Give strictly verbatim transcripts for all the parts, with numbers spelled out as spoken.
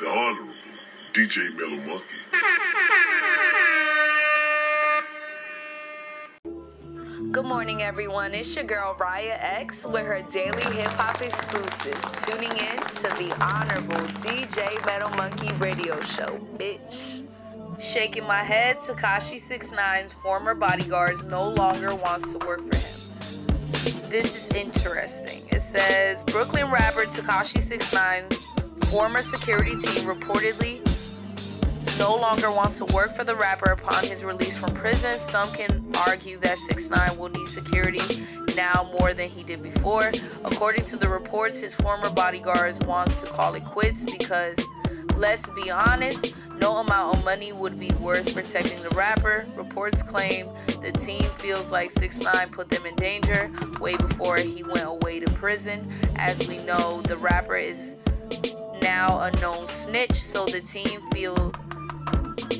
the Honorable D J Metal Monkey. Good morning, everyone. It's your girl, Riah X, with her daily hip-hop exclusives. Tuning in to the Honorable D J Metal Monkey radio show, bitch. Shaking my head, Tekashi six nine's former bodyguards no longer wants to work for him. This is interesting. It says, Brooklyn rapper Tekashi six nine's former security team reportedly no longer wants to work for the rapper upon his release from prison. Some can argue that six nine will need security now more than he did before. According to the reports, his former bodyguards wants to call it quits because, let's be honest, no amount of money would be worth protecting the rapper. Reports claim the team feels like 6ix9ine put them in danger way before he went away to prison. As we know, the rapper is now a known snitch, so the team feel.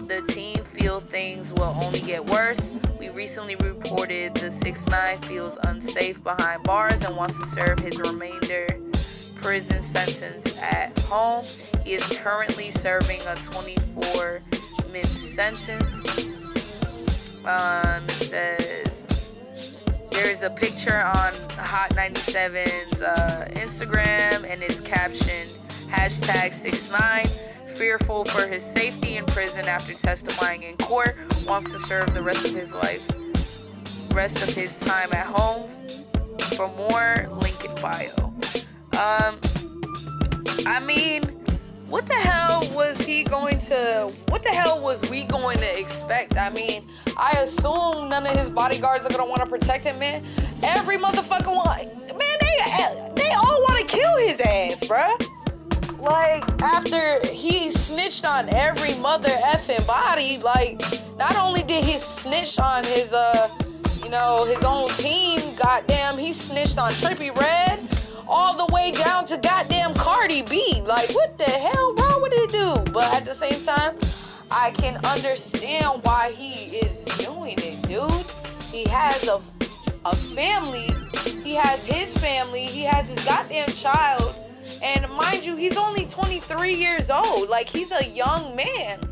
The team feel things will only get worse. We recently reported the 6ix9ine feels unsafe behind bars and wants to serve his remainder prison sentence at home. He is currently serving a twenty-four month sentence. Um, it says there is a picture on Hot ninety-seven's uh, Instagram, and it's captioned hashtag 6ix9ine. Fearful for his safety in prison after testifying in court, wants to serve the rest of his life, rest of his time at home. For more, link in bio. Um, I mean, what the hell was he going to? What the hell was we going to expect? I mean, I assume none of his bodyguards are gonna want to protect him, man. Every motherfucker want, man, they they all want to kill his ass, bruh. Like, after he snitched on every mother effing body, like, not only did he snitch on his, uh, you know, his own team, goddamn, he snitched on Trippie Redd, all the way down to goddamn Cardi B. Like, what the hell, bro? What did he do? But at the same time, I can understand why he is doing it, dude. He has a, a family. He has his family. He has his goddamn child. And mind you, he's only twenty-three years old. Like, he's a young man.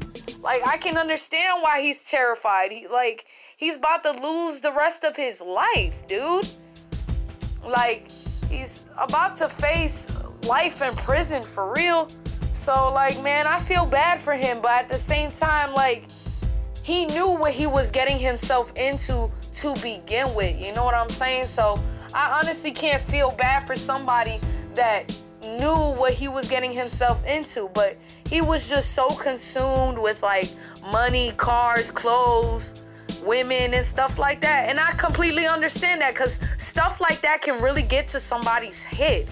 Like, I can understand why he's terrified. He, like, he's about to lose the rest of his life, dude. Like, he's about to face life in prison for real. So, like, man, I feel bad for him. But at the same time, like, he knew what he was getting himself into to begin with. You know what I'm saying? So, I honestly can't feel bad for somebody that knew what he was getting himself into, but he was just so consumed with, like, money, cars, clothes, women, and stuff like that. And I completely understand that, because stuff like that can really get to somebody's head.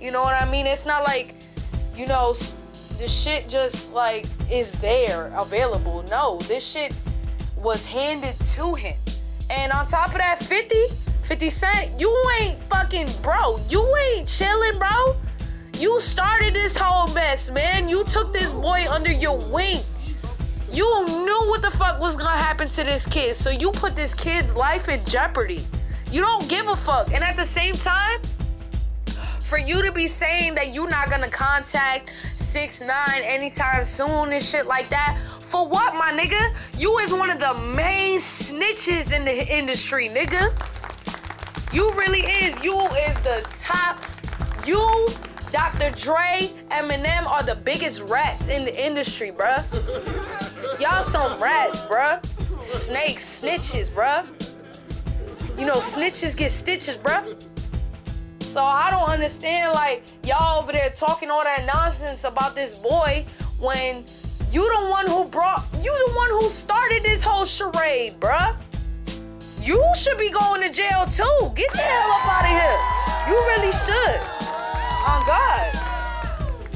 You know what I mean? It's not like, you know, the shit just, like, is there, available. No, this shit was handed to him. And on top of that, fifty Cent, you ain't fucking, bro, you ain't chilling, bro. You started this whole mess, man. You took this boy under your wing. You knew what the fuck was gonna happen to this kid, so you put this kid's life in jeopardy. You don't give a fuck. And at the same time, for you to be saying that you're not gonna contact six nine anytime soon and shit like that, for what, my nigga? You is one of the main snitches in the industry, nigga. You really is. You is the top. You, Doctor Dre, Eminem are the biggest rats in the industry, bruh. Y'all some rats, bruh. Snakes, snitches, bruh. You know, snitches get stitches, bruh. So I don't understand, like, y'all over there talking all that nonsense about this boy when you the one who brought, you the one who started this whole charade, bruh. You should be going to jail, too. Get the hell up out of here. You really should. On God.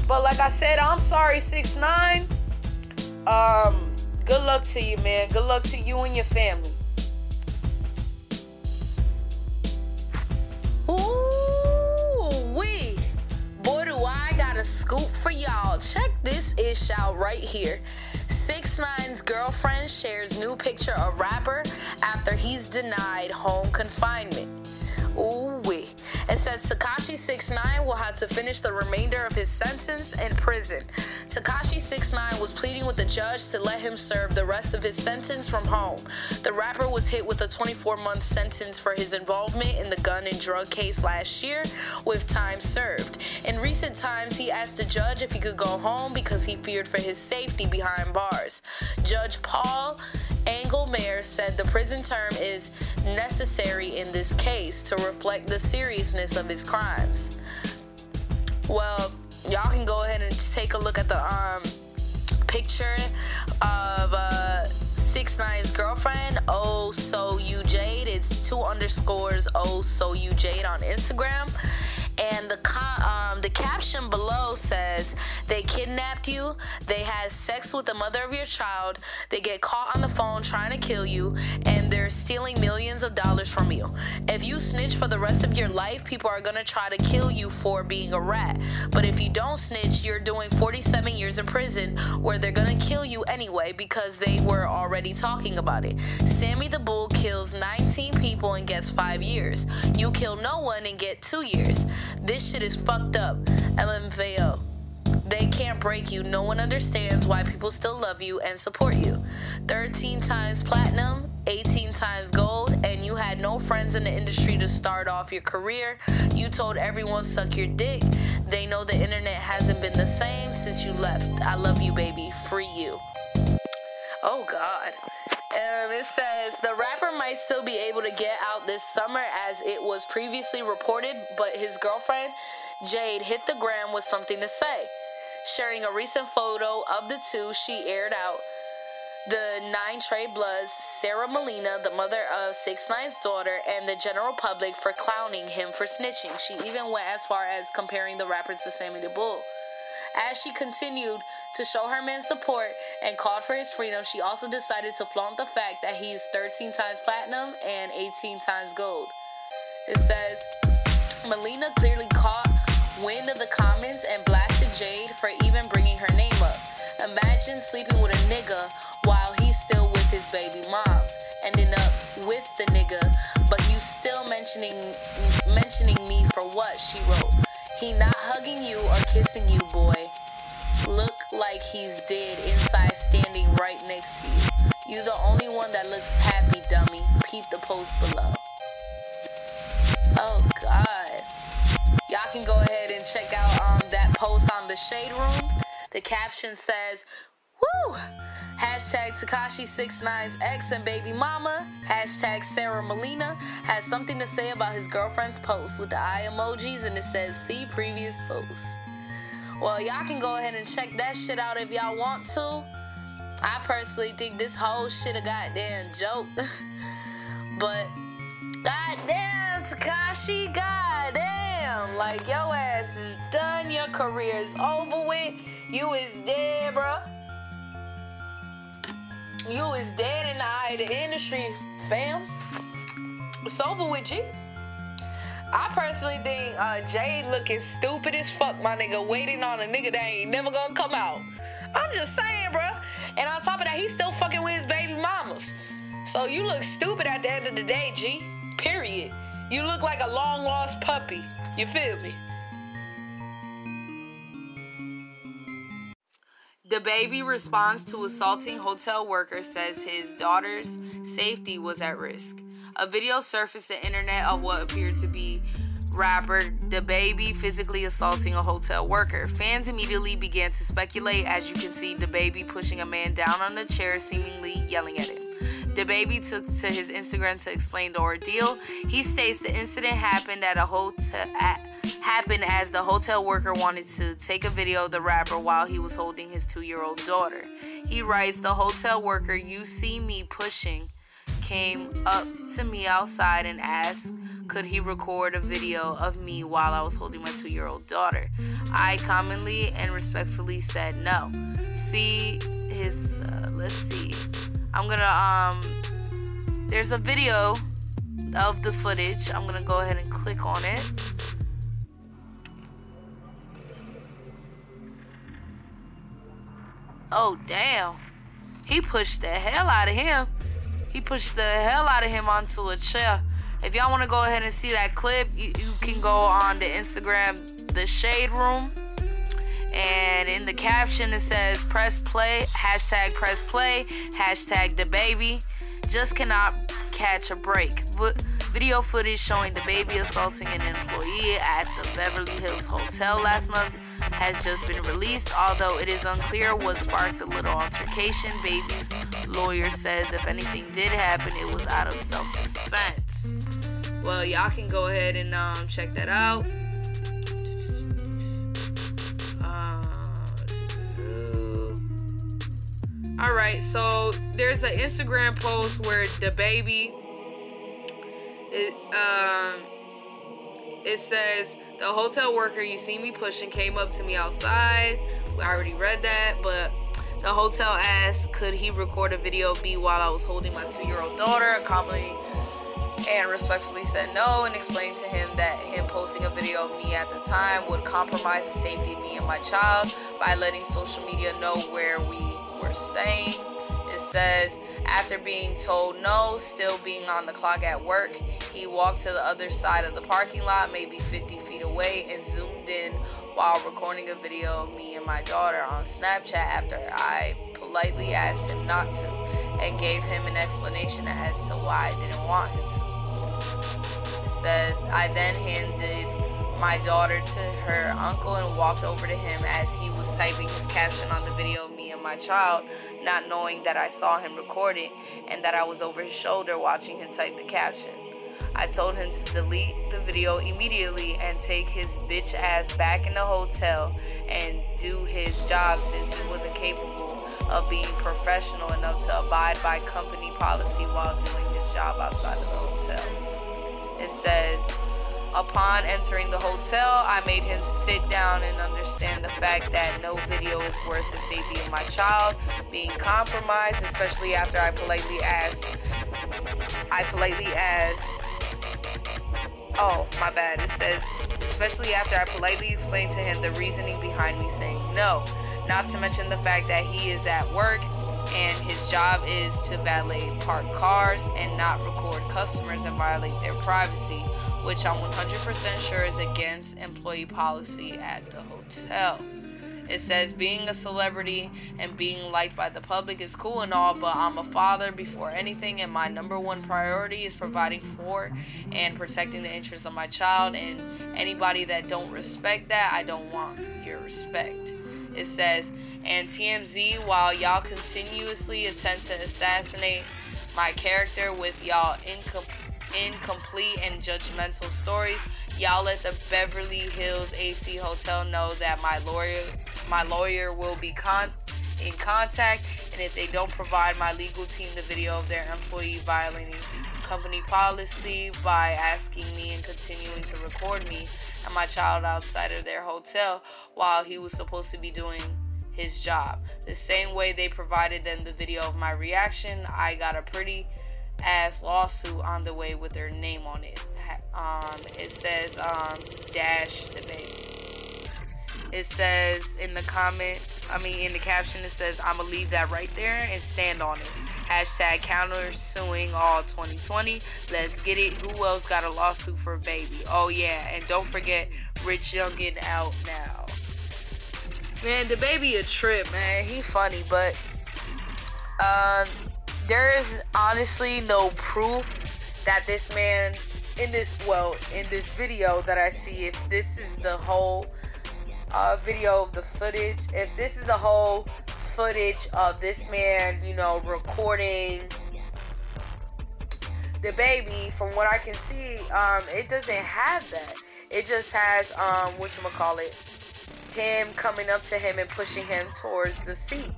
But like I said, I'm sorry, six nine. Um, good luck to you, man. Good luck to you and your family. Ooh-wee. Boy, do I got a scoop for y'all. Check this ish out right here. 6ix9ine's girlfriend shares new picture of rapper after he's denied home confinement. Ooh-wee. It says Tekashi six nine will have to finish the remainder of his sentence in prison. Tekashi six nine was pleading with the judge to let him serve the rest of his sentence from home. The rapper was hit with a twenty-four month sentence for his involvement in the gun and drug case last year, with time served. In recent times, he asked the judge if he could go home because he feared for his safety behind bars. Judge Paul Engelmeyer said the prison term is necessary in this case to reflect the seriousness of his crimes. Well, y'all can go ahead and take a look at the um, picture of uh, 6ix9ine's girlfriend, Oh So You Jade. It's two underscores Oh So You Jade on Instagram. And the um, the caption below says, they kidnapped you, they had sex with the mother of your child, they get caught on the phone trying to kill you, and they're stealing millions of dollars from you. If you snitch for the rest of your life, people are going to try to kill you for being a rat. But if you don't snitch, you're doing forty-seven years in prison, where they're going to kill you anyway because they were already talking about it. Sammy the Bull kills nineteen people and gets five years. You kill no one and get two years. This shit is fucked up. L M F A O. They can't break you. No one understands why people still love you and support you. thirteen times platinum, eighteen times gold, and you had no friends in the industry to start off your career. You told everyone suck your dick. They know the internet hasn't been the same since you left. I love you, baby. Free you. Oh, God. Um, it says the rapper might still be able to get out this summer, as it was previously reported, but his girlfriend Jade hit the gram with something to say. Sharing a recent photo of the two, she aired out the Nine Trey Bloods, Sarah Molina, the mother of 6ix9ine's daughter, and the general public for clowning him for snitching. She even went as far as comparing the rappers to Sammy the Bull. As she continued to show her man's support and called for his freedom, she also decided to flaunt the fact that he's thirteen times platinum and eighteen times gold. It says, Melina clearly caught wind of the comments and blasted Jade for even bringing her name up. Imagine sleeping with a nigga while he's still with his baby moms, ending up with the nigga, but you still mentioning, mentioning me for what, she wrote. He not hugging you or kissing you, boy. Look like he's dead inside, standing right next to you. You the only one that looks happy, dummy. Peep the post below. Oh, God. Y'all can go ahead and check out um, that post on The Shade Room. The caption says, woo! Hashtag Tekashi six nine's ex and baby mama, hashtag Sarah Molina, has something to say about his girlfriend's post with the eye emojis, and it says, see previous post. Well, y'all can go ahead and check that shit out if y'all want to. I personally think this whole shit a goddamn joke. But, goddamn, Tekashi, goddamn. Like, your ass is done. Your career is over with. You is dead, bro. You is dead in the eye of the industry, fam. It's over with you. I personally think uh, Jade looking stupid as fuck, my nigga, waiting on a nigga that ain't never gonna come out. I'm just saying, bruh. And on top of that, he still fucking with his baby mamas. So you look stupid at the end of the day, G. Period. You look like a long-lost puppy. You feel me? DaBaby responds to assaulting hotel worker says his daughter's safety was at risk. A video surfaced the internet of what appeared to be rapper DaBaby physically assaulting a hotel worker. Fans immediately began to speculate. As you can see, DaBaby pushing a man down on a chair, seemingly yelling at him. DaBaby took to his Instagram to explain the ordeal. He states the incident happened at a hotel at, happened as the hotel worker wanted to take a video of the rapper while he was holding his two-year-old daughter. He writes, "The hotel worker you see me pushing came up to me outside and asked, could he record a video of me while I was holding my two-year-old daughter? I commonly and respectfully said no." See his, uh, let's see. I'm gonna, um, there's a video of the footage. I'm gonna go ahead and click on it. Oh, damn. He pushed the hell out of him. He pushed the hell out of him onto a chair. If y'all want to go ahead and see that clip, you, you can go on the Instagram, The Shade Room. And in the caption, it says, press play, hashtag press play, hashtag DaBaby. Just cannot catch a break. Video footage showing DaBaby assaulting an employee at the Beverly Hills Hotel last month has just been released, although it is unclear what sparked the little altercation. Baby's lawyer says if anything did happen, it was out of self-defense. Well, y'all can go ahead and um, check that out. Uh, all right, so there's an Instagram post where DaBaby, it, um, it says, "The hotel worker you see me pushing came up to me outside." I already read that, but the hotel asked, "Could he record a video of me while I was holding my two-year-old daughter?" Calmly and respectfully said no, and explained to him that him posting a video of me at the time would compromise the safety of me and my child by letting social media know where we were staying. It says, after being told no, still being on the clock at work, he walked to the other side of the parking lot, maybe fifty feet away, and zoomed in while recording a video of me and my daughter on Snapchat after I politely asked him not to and gave him an explanation as to why I didn't want him to. It says, I then handed my daughter to her uncle and walked over to him as he was typing his caption on the video of me and my child, not knowing that I saw him record it and that I was over his shoulder watching him type the caption. I told him to delete the video immediately and take his bitch ass back in the hotel and do his job, since he wasn't capable of being professional enough to abide by company policy while doing his job outside of the hotel. It says, upon entering the hotel, I made him sit down and understand the fact that no video is worth the safety of my child being compromised, especially after I politely asked, I politely asked, oh, my bad, it says, especially after I politely explained to him the reasoning behind me saying no, not to mention the fact that he is at work and his job is to valet park cars and not record customers and violate their privacy, which I'm one hundred percent sure is against employee policy at the hotel. It says, being a celebrity and being liked by the public is cool and all, but I'm a father before anything, and my number one priority is providing for and protecting the interests of my child, and anybody that don't respect that, I don't want your respect. It says, and T M Z, while y'all continuously attempt to assassinate my character with y'all incom- incomplete and judgmental stories, y'all let the Beverly Hills A C Hotel know that my lawyer my lawyer will be con- in contact, and if they don't provide my legal team the video of their employee violating company policy by asking me and continuing to record me and my child outside of their hotel while he was supposed to be doing his job. The same way they provided them the video of my reaction, I got a pretty ass lawsuit on the way with their name on it. um, it says, um, dash DaBaby. It says in the comment, I mean, in the caption, it says, I'm gonna leave that right there and stand on it. Hashtag countersuing all twenty twenty. Let's get it. Who else got a lawsuit for baby? Oh, yeah. And don't forget, Rich Young getting out now. Man, DaBaby a trip, man. He funny, but uh, there is honestly no proof that this man in this, well, in this video that I see, if this is the whole uh, video of the footage, if this is the whole footage of this man, you know, recording DaBaby, from what I can see, um, it doesn't have that. It just has, um, whatchamacallit, him coming up to him and pushing him towards the seat.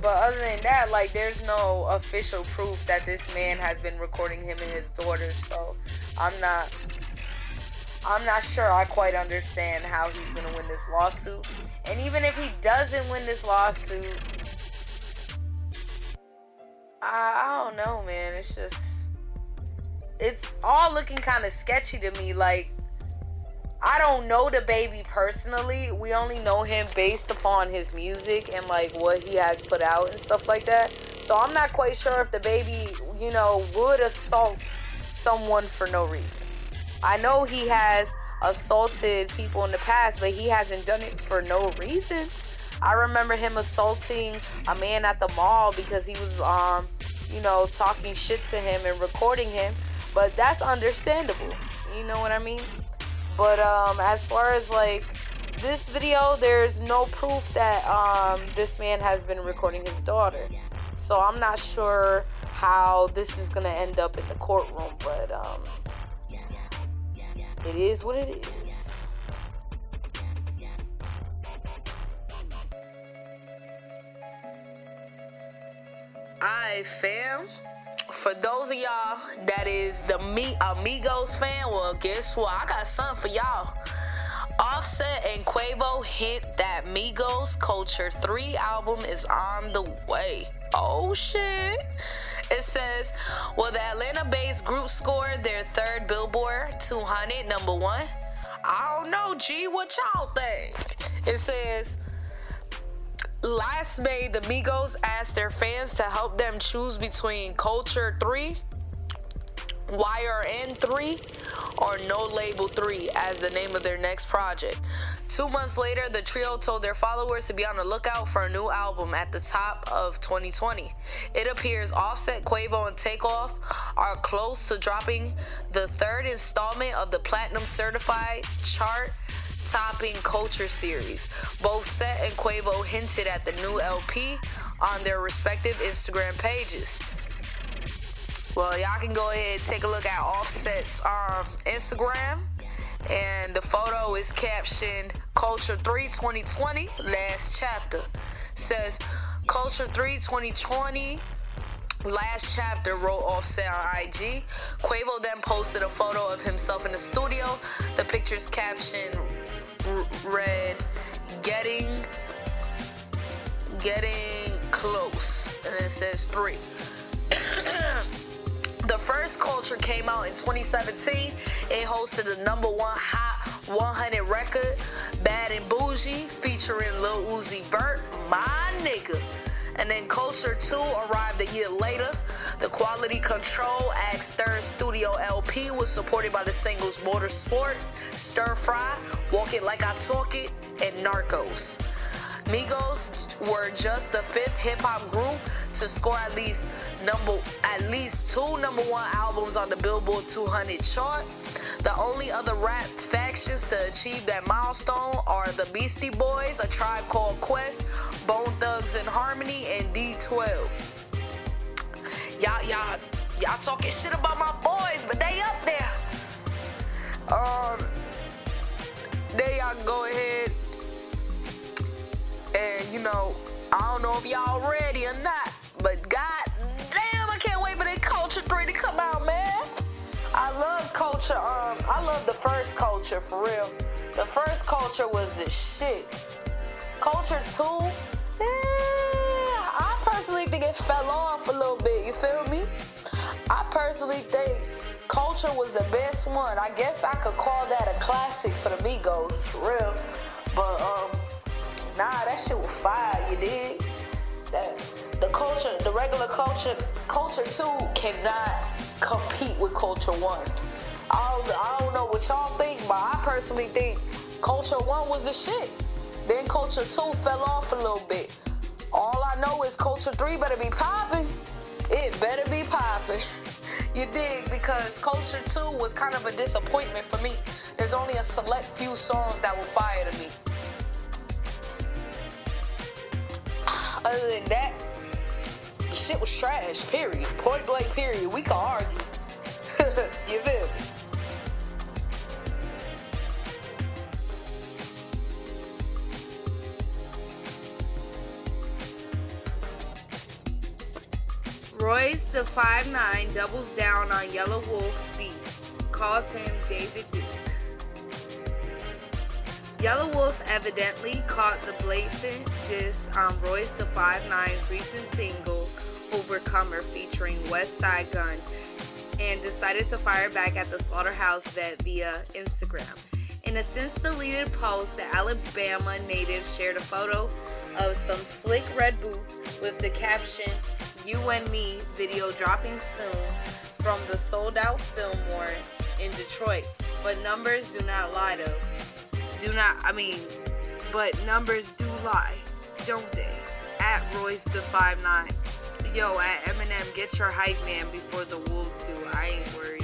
But other than that, like, there's no official proof that this man has been recording him and his daughter. So I'm not I'm not sure I quite understand how he's gonna win this lawsuit. And even if he doesn't win this lawsuit, I, I don't know, man. It's just, it's all looking kind of sketchy to me. Like, I don't know DaBaby personally. We only know him based upon his music and like what he has put out and stuff like that. So I'm not quite sure if DaBaby, you know, would assault someone for no reason. I know he has assaulted people in the past, but he hasn't done it for no reason. I remember him assaulting a man at the mall because he was, um, you know, talking shit to him and recording him. But that's understandable. You know what I mean? But um, as far as like this video, there's no proof that um, this man has been recording his daughter. So I'm not sure how this is gonna end up in the courtroom, but um, it is what it is. Aye, fam. For those of y'all that is the Me- Migos fan, well, guess what? I got something for y'all. Offset and Quavo hint that Migos' Culture three album is on the way. Oh, shit. It says, well, the Atlanta-based group scored their third Billboard two hundred number one. I don't know, G. What y'all think? It says, last May, the Migos asked their fans to help them choose between Culture three, Y R N three, or No Label three as the name of their next project. Two months later, the trio told their followers to be on the lookout for a new album at the top of twenty twenty. It appears Offset, Quavo, and Takeoff are close to dropping the third installment of the Platinum Certified Chart Topping Culture series. Both Set and Quavo hinted at the new L P on their respective Instagram pages. Well, y'all can go ahead and take a look at Offset's um, Instagram, and the photo is captioned Culture three twenty twenty last chapter. It says Culture three twenty twenty last chapter, wrote Offset on I G. Quavo then posted a photo of himself in the studio. The picture's caption read, getting getting close, and it says three. The first Culture came out in twenty seventeen. It hosted the number one Hot one hundred record, Bad and Bougie, featuring Lil Uzi Vert, my nigga. And then Culture two arrived a year later. The Quality Control Act's third studio L P was supported by the singles Motorsport, Stir Fry, Walk It Like I Talk It, and Narcos. Migos were just the fifth hip-hop group to score at least number at least two number one albums on the Billboard two hundred chart. The only other rap factions to achieve that milestone are the Beastie Boys, A Tribe Called Quest, Bone Thugs and Harmony, and D twelve. Y'all, y'all, y'all talking shit about my boys, but they up there. Um, there y'all go ahead. And, you know, I don't know if y'all ready or not, but god damn, I can't wait for that Culture three to come out, man. I love Culture. Um, I love the first Culture, for real. The first Culture was the shit. Culture two, eh, I personally think it fell off a little bit, you feel me? I personally think Culture was the best one. I guess I could call that a classic for the Migos, for real. But um, nah, that shit was fire. You dig? That the culture, the regular culture, culture two cannot compete with culture one. I don't, I don't know what y'all think, but I personally think culture one was the shit. Then culture two fell off a little bit. All I know is culture three better be popping. It better be popping. You dig? Because culture two was kind of a disappointment for me. There's only a select few songs that were fire to me. Other than that, the shit was trash, period. Point blank, period. We could argue. You feel me? Royce da five nine doubles down on Yelawolf beef, calls him David Duke. Yelawolf evidently caught the blatant diss on Royce da five nine's recent single, Overcomer, featuring West Side Gun, and decided to fire back at the Slaughterhouse vet via Instagram. In a since-deleted post, the Alabama native shared a photo of some slick red boots with the caption, "You and Me" video dropping soon from the sold-out Fillmore in Detroit. But numbers do not lie, though. Do not, I mean, but numbers do lie, don't they? At Royce da five nine. Yo, at Eminem, get your hype man before the wolves do. I ain't worried.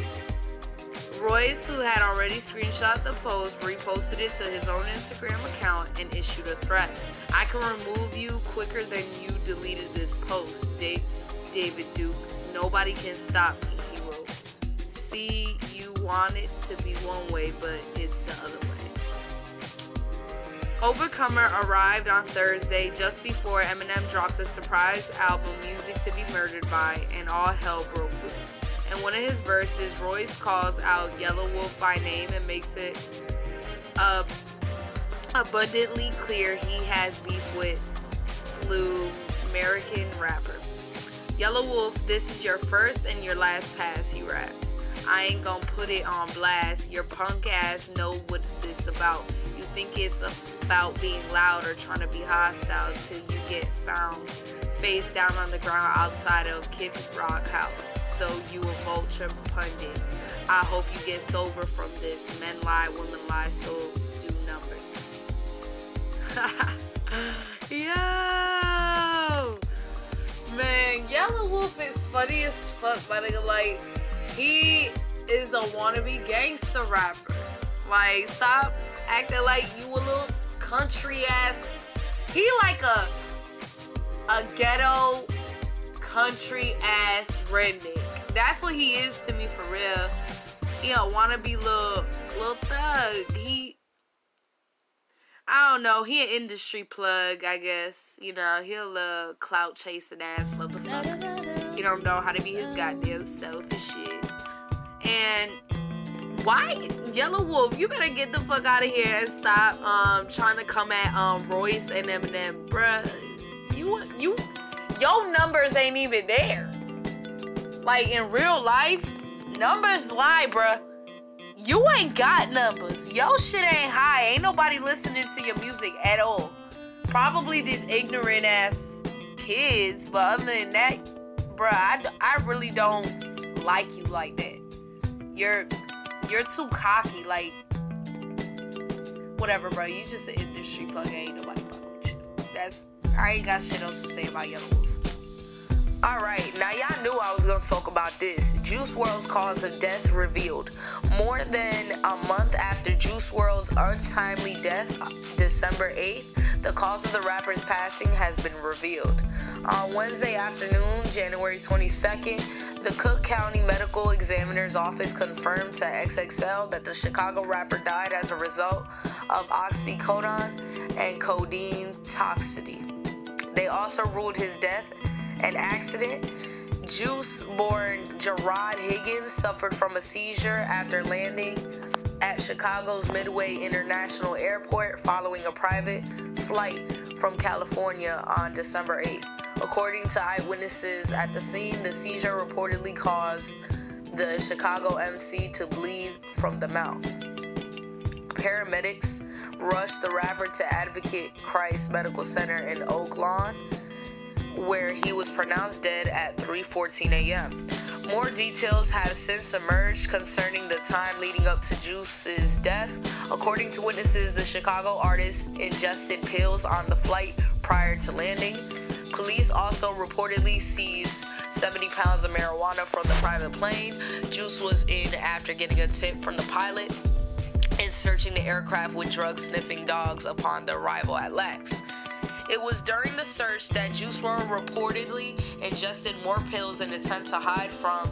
Royce, who had already screenshot the post, reposted it to his own Instagram account and issued a threat. I can remove you quicker than you deleted this post, Dave, David Duke. Nobody can stop me, he wrote. See, you want it to be one way, but it's the other way. Overcomer arrived on Thursday just before Eminem dropped the surprise album Music to Be Murdered By, and all hell broke loose. In one of his verses, Royce calls out Yelawolf by name and makes it uh, abundantly clear he has beef with Slew American rapper. Yelawolf, this is your first and your last pass, he raps. I ain't gonna put it on blast. Your punk ass know what this about. You think it's about being loud or trying to be hostile till you get found face down on the ground outside of Kid Rock House. Though you a vulture pundit, I hope you get sober from this. Men lie, women lie, so do numbers. Yo, man, Yelawolf is funny as fuck, but like, he is a wannabe gangster rapper. Like, stop acting like you a little country ass. He like a a ghetto country ass redneck. That's what he is to me, for real. He don't wanna be little, little thug. He, I don't know, he an industry plug, I guess. You know, he a little clout chasing ass motherfucker. He don't know how to be his goddamn self and shit. And why, Yelawolf, you better get the fuck out of here and stop um trying to come at um Royce and Eminem, bruh. You, you, your numbers ain't even there. Like, in real life, numbers lie, bruh. You ain't got numbers. Your shit ain't high. Ain't nobody listening to your music at all. Probably these ignorant ass kids, but other than that, bruh, I, I really don't like you like that. You're you're too cocky. Like, whatever, bro. You just an industry plug. Ain't nobody fucking with you. That's, I ain't got shit else to say about Yelawolf. Alright, now y'all knew I was gonna talk about this. Juice world's cause of death revealed. More than a month after Juice world's untimely death, December eighth, the cause of the rapper's passing has been revealed. On Wednesday afternoon, January twenty-second, the Cook County Medical Examiner's Office confirmed to X X L that the Chicago rapper died as a result of oxycodone and codeine toxicity. They also ruled his death an accident. Juice-born Gerard Higgins suffered from a seizure after landing at Chicago's Midway International Airport following a private flight from California on December eighth. According to eyewitnesses at the scene, the seizure reportedly caused the Chicago M C to bleed from the mouth. Paramedics rushed the rapper to Advocate Christ Medical Center in Oak Lawn, where he was pronounced dead at three fourteen a.m. More details have since emerged concerning the time leading up to Juice's death. According to witnesses, the Chicago artist ingested pills on the flight prior to landing. Police also reportedly seized seventy pounds of marijuana from the private plane Juice was in after getting a tip from the pilot and searching the aircraft with drug-sniffing dogs upon the arrival at L A X. It was during the search that Juice world reportedly ingested more pills in an attempt to hide from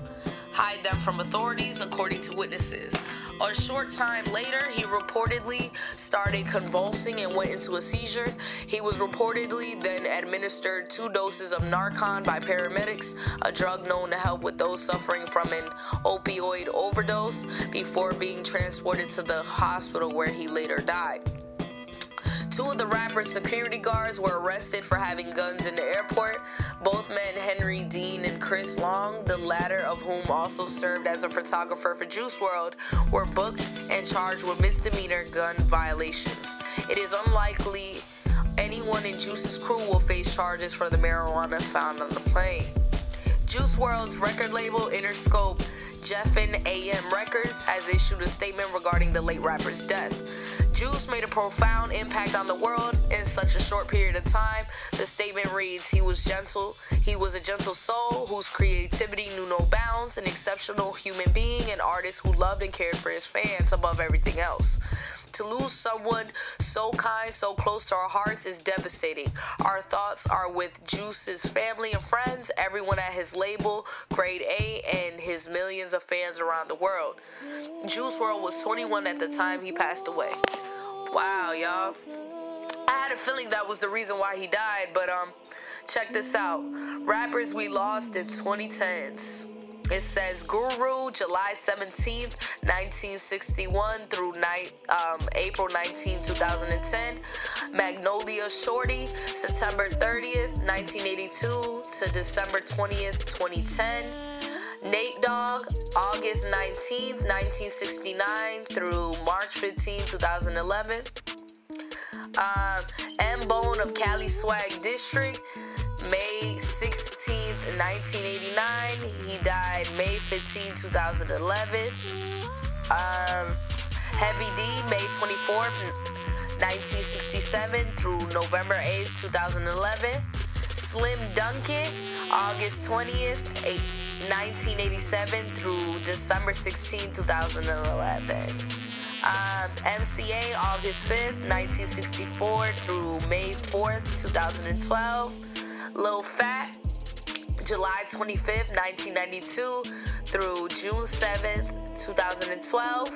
hide them from authorities, according to witnesses. A short time later, he reportedly started convulsing and went into a seizure. He was reportedly then administered two doses of Narcan by paramedics, a drug known to help with those suffering from an opioid overdose, before being transported to the hospital where he later died. Two of the rapper's security guards were arrested for having guns in the airport. Both men, Henry Dean and Chris Long, the latter of whom also served as a photographer for Juice world, were booked and charged with misdemeanor gun violations. It is unlikely anyone in Juice's crew will face charges for the marijuana found on the plane. Juice world's record label, Interscope Geffen A M Records, has issued a statement regarding the late rapper's death. Juice made a profound impact on the world in such a short period of time. The statement reads, he was gentle. He was a gentle soul whose creativity knew no bounds, an exceptional human being, an artist who loved and cared for his fans above everything else. To lose someone so kind, so close to our hearts is devastating. Our thoughts are with Juice's family and friends, everyone at his label, Grade A, and his millions of fans around the world. Juice world was twenty-one at the time he passed away. Wow, y'all. I had a feeling that was the reason why he died, but um, check this out. Rappers we lost in twenty tens. It says Guru, July seventeenth, nineteen sixty-one through ni- um, April nineteenth, twenty ten. Magnolia Shorty, September thirtieth, nineteen eighty-two to December twentieth, twenty ten. Nate Dogg, August nineteenth, nineteen sixty-nine through March fifteenth, twenty eleven. Uh, M Bone of Cali Swag District, May sixteenth, nineteen eighty-nine. He died May fifteenth, twenty eleven. Um, Heavy D, May twenty-fourth, nineteen sixty-seven through November eighth, twenty eleven. Slim Duncan, August twentieth, nineteen eighty-seven through December sixteenth, twenty eleven. Um, M C A, August fifth, nineteen sixty-four through May fourth, twenty twelve. Lil Fat, July twenty-fifth, nineteen ninety-two through June seventh, twenty twelve.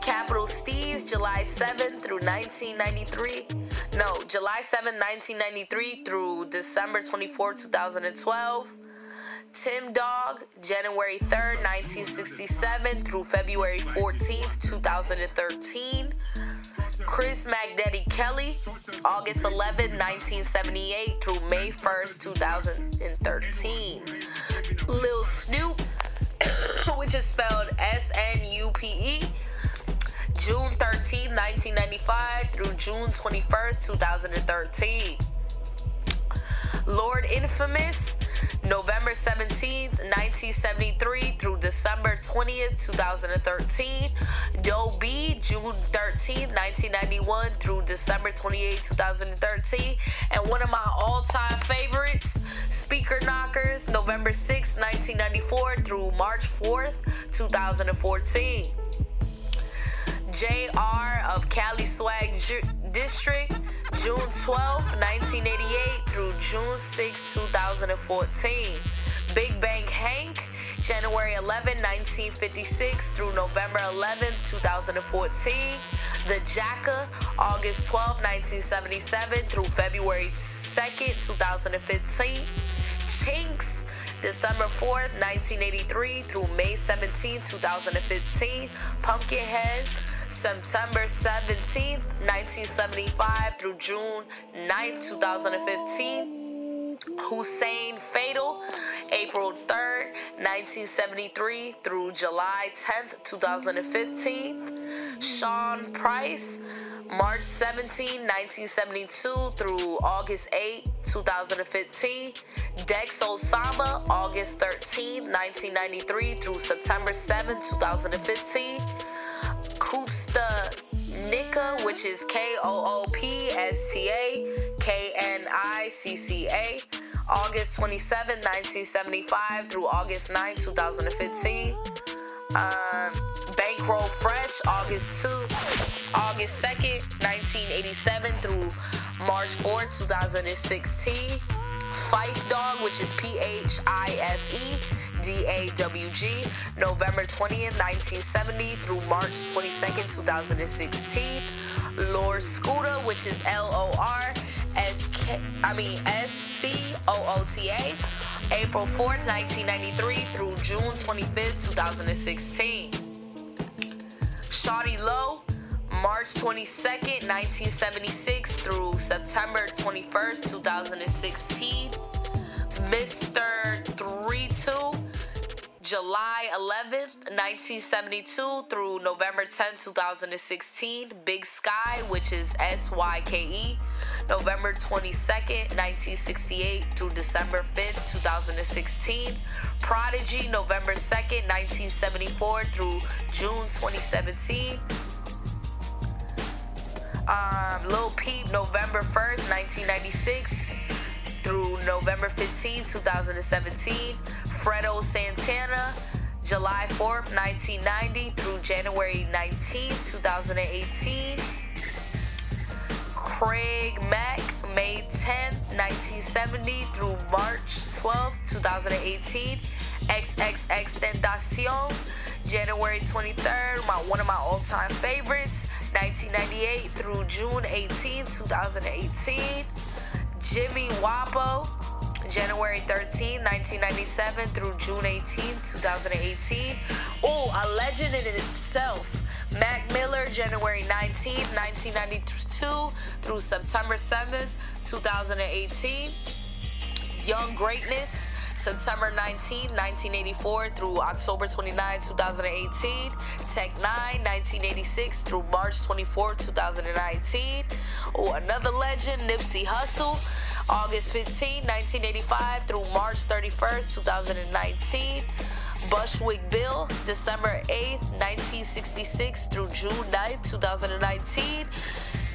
Capital Steez, July seventh through nineteen ninety-three. No, July seventh, nineteen ninety-three through December twenty-fourth, twenty twelve. Tim Dog, January third, nineteen sixty-seven through February fourteenth, twenty thirteen. Chris MacDaddy Kelly, August eleventh, nineteen seventy-eight through May first, twenty thirteen. Lil Snoop, which is spelled S N U P E, June thirteenth, nineteen ninety-five through June twenty-first, twenty thirteen. Lord Infamous, November seventeenth, nineteen seventy-three through December twentieth, twenty thirteen. Doe B, June thirteenth, nineteen ninety-one through December twenty-eighth, twenty thirteen. And one of my all-time favorites, Speaker Knockers, November sixth, nineteen ninety-four through March fourth, twenty fourteen. J R of Cali Swag District, June twelfth, nineteen eighty-eight through June sixth, twenty fourteen. Big Bang Hank, January eleventh, nineteen fifty-six through November eleventh, twenty fourteen. The Jacka, August twelfth, nineteen seventy-seven through February second, twenty fifteen. Chinks, December fourth, nineteen eighty-three through May seventeenth, twenty fifteen. Pumpkinhead, September seventeenth, nineteen seventy-five through June ninth, twenty fifteen. Hussein Fatal, April third, nineteen seventy-three through July tenth, two thousand fifteen. Sean Price, March seventeenth, nineteen seventy-two through August eighth, two thousand fifteen. Dex Osama, August thirteenth, nineteen ninety-three through September seventh, two thousand fifteen. Koopsta Nicka, which is K O O P S T A K N I C C A, August twenty-seventh, nineteen seventy-five through August ninth, two thousand fifteen. Um, Bankroll Fresh, August second, nineteen eighty-seven through March fourth, two thousand sixteen. Fife Dawg, which is P H I F E D A W G, November twentieth, nineteen seventy through March twenty-second, two thousand sixteen. Lord Scooter, which is L O R S K I mean S C O O T A, April fourth, nineteen ninety-three through June twenty-fifth, two thousand sixteen. Shawty Low, March twenty-second, nineteen seventy-six through September twenty-first, two thousand sixteen. Mister thirty-two, July eleventh, nineteen seventy-two through November tenth, two thousand sixteen. Big Sky, which is S Y K E, November twenty-second, nineteen sixty-eight through December fifth, two thousand sixteen. Prodigy, November second, nineteen seventy-four through June twenty seventeen. Um, Lil Peep, November first, nineteen ninety-six through November fifteenth, two thousand seventeen. Fredo Santana, July fourth, nineteen ninety through January nineteenth, two thousand eighteen. Craig Mack, May tenth, nineteen seventy through March twelfth, two thousand eighteen. X X X Tentacion, January twenty-third, my, one of my all-time favorites, nineteen ninety-eight through June eighteenth, two thousand eighteen. Jimmy Wapo, January thirteenth, nineteen ninety-seven through June eighteenth, two thousand eighteen. Oh, a legend in itself. Mac Miller, January nineteenth, nineteen ninety-two through September seventh, two thousand eighteen. Young Greatness, September nineteenth, nineteen eighty-four through October twenty-ninth, two thousand eighteen. Tech Nine, nineteen eighty-six through March twenty-fourth, two thousand nineteen. Oh, another legend, Nipsey Hussle, August fifteenth, nineteen eighty-five through March thirty-first, two thousand nineteen. Bushwick Bill, December eighth, nineteen sixty-six through June ninth, two thousand nineteen.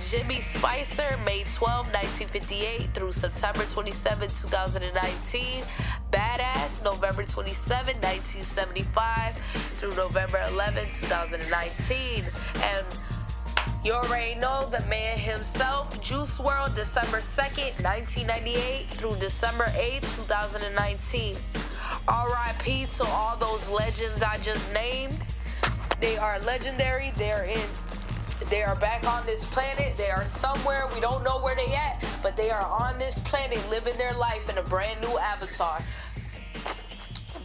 Jimmy Spicer, May twelfth, nineteen fifty-eight through September twenty-seventh, two thousand nineteen. Badass, November twenty-seventh, nineteen seventy-five through November eleventh, two thousand nineteen. And you already know the man himself, Juice world, December second, nineteen ninety-eight through December eighth, two thousand nineteen. R I P to all those legends I just named. They are legendary. They're in. They are back on this planet. They are somewhere. We don't know where they at, but they are on this planet living their life in a brand new avatar.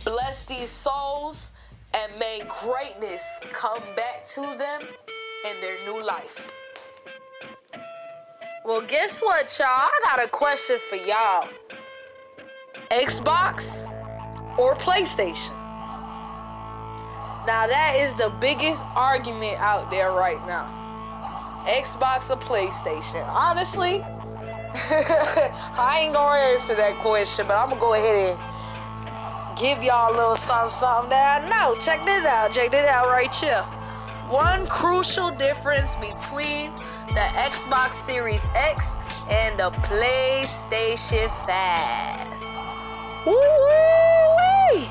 Bless these souls and may greatness come back to them in their new life. Well, guess what, y'all? I got a question for y'all. Xbox or PlayStation? Now, that is the biggest argument out there right now. Xbox or PlayStation? Honestly, I ain't gonna answer that question, but I'm gonna go ahead and give y'all a little something, something that I know. Check this out, check this out right here. One crucial difference between the Xbox Series X and the PlayStation five. Woo-wee!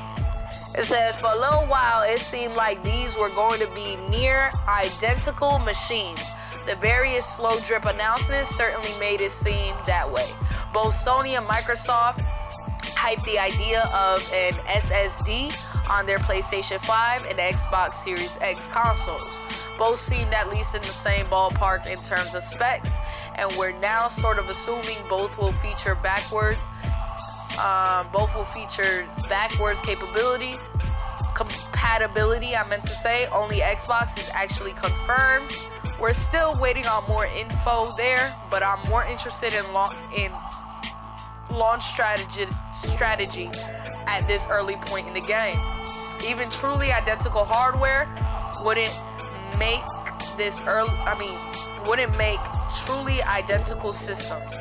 It says, for a little while, it seemed like these were going to be near identical machines. The various slow drip announcements certainly made it seem that way. Both Sony and Microsoft hyped the idea of an S S D on their PlayStation five and Xbox Series X consoles. Both seemed at least in the same ballpark in terms of specs, and we're now sort of assuming both will feature backwards Um, both will feature backwards capability, compatibility, I meant to say. Only Xbox is actually confirmed. We're still waiting on more info there, but I'm more interested in, lo- in launch strategy, strategy at this early point in the game. Even truly identical hardware wouldn't make this early, I mean, wouldn't make truly identical systems.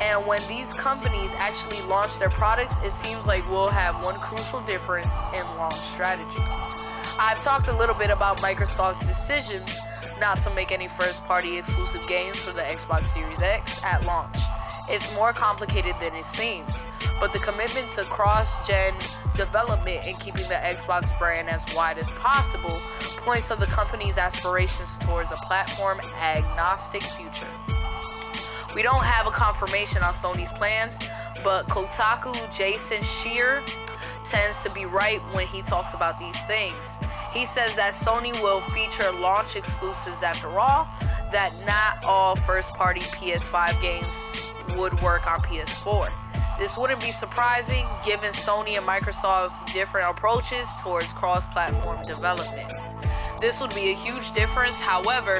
And when these companies actually launch their products, it seems like we'll have one crucial difference in launch strategy. I've talked a little bit about Microsoft's decisions not to make any first-party exclusive games for the Xbox Series X at launch. It's more complicated than it seems, but the commitment to cross-gen development and keeping the Xbox brand as wide as possible points to the company's aspirations towards a platform-agnostic future. We don't have a confirmation on Sony's plans, but Kotaku Jason Scheer tends to be right when he talks about these things. He says that Sony will feature launch exclusives after all, that not all first-party P S five games would work on P S four. This wouldn't be surprising given Sony and Microsoft's different approaches towards cross-platform development. This would be a huge difference. However,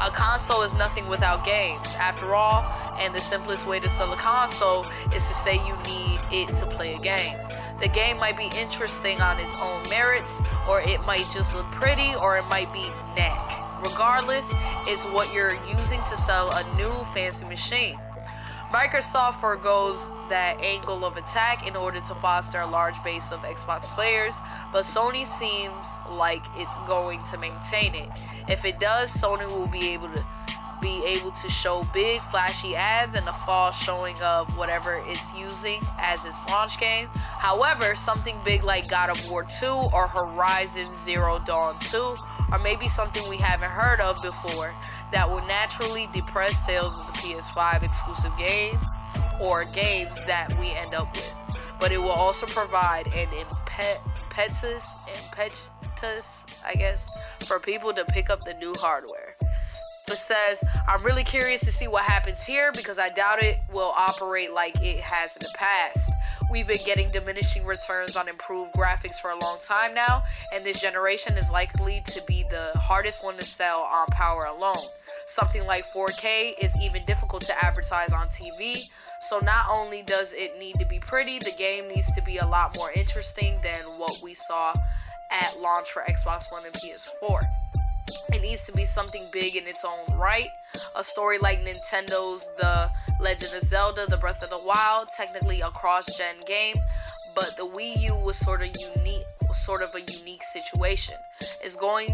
a console is nothing without games, after all, and the simplest way to sell a console is to say you need it to play a game. The game might be interesting on its own merits, or it might just look pretty, or it might be knack. Regardless, it's what you're using to sell a new fancy machine. Microsoft forgoes that angle of attack in order to foster a large base of Xbox players, but Sony seems like it's going to maintain it. If it does, Sony will be able to be able to show big, flashy ads and the fall showing of whatever it's using as its launch game. However, something big like God of War two or Horizon Zero Dawn two, or maybe something we haven't heard of before, that will naturally depress sales of the P S five exclusive games or games that we end up with. But it will also provide an impetus, impetus, I guess, for people to pick up the new hardware. But says, I'm really curious to see what happens here because I doubt it will operate like it has in the past. We've been getting diminishing returns on improved graphics for a long time now, and this generation is likely to be the hardest one to sell on power alone. Something like four K is even difficult to advertise on T V, so not only does it need to be pretty, the game needs to be a lot more interesting than what we saw at launch for Xbox One and P S four. It needs to be something big in its own right. A story like Nintendo's The Legend of Zelda, The Breath of the Wild, technically a cross-gen game, but the Wii U was sort of unique, sort of a unique situation. It's going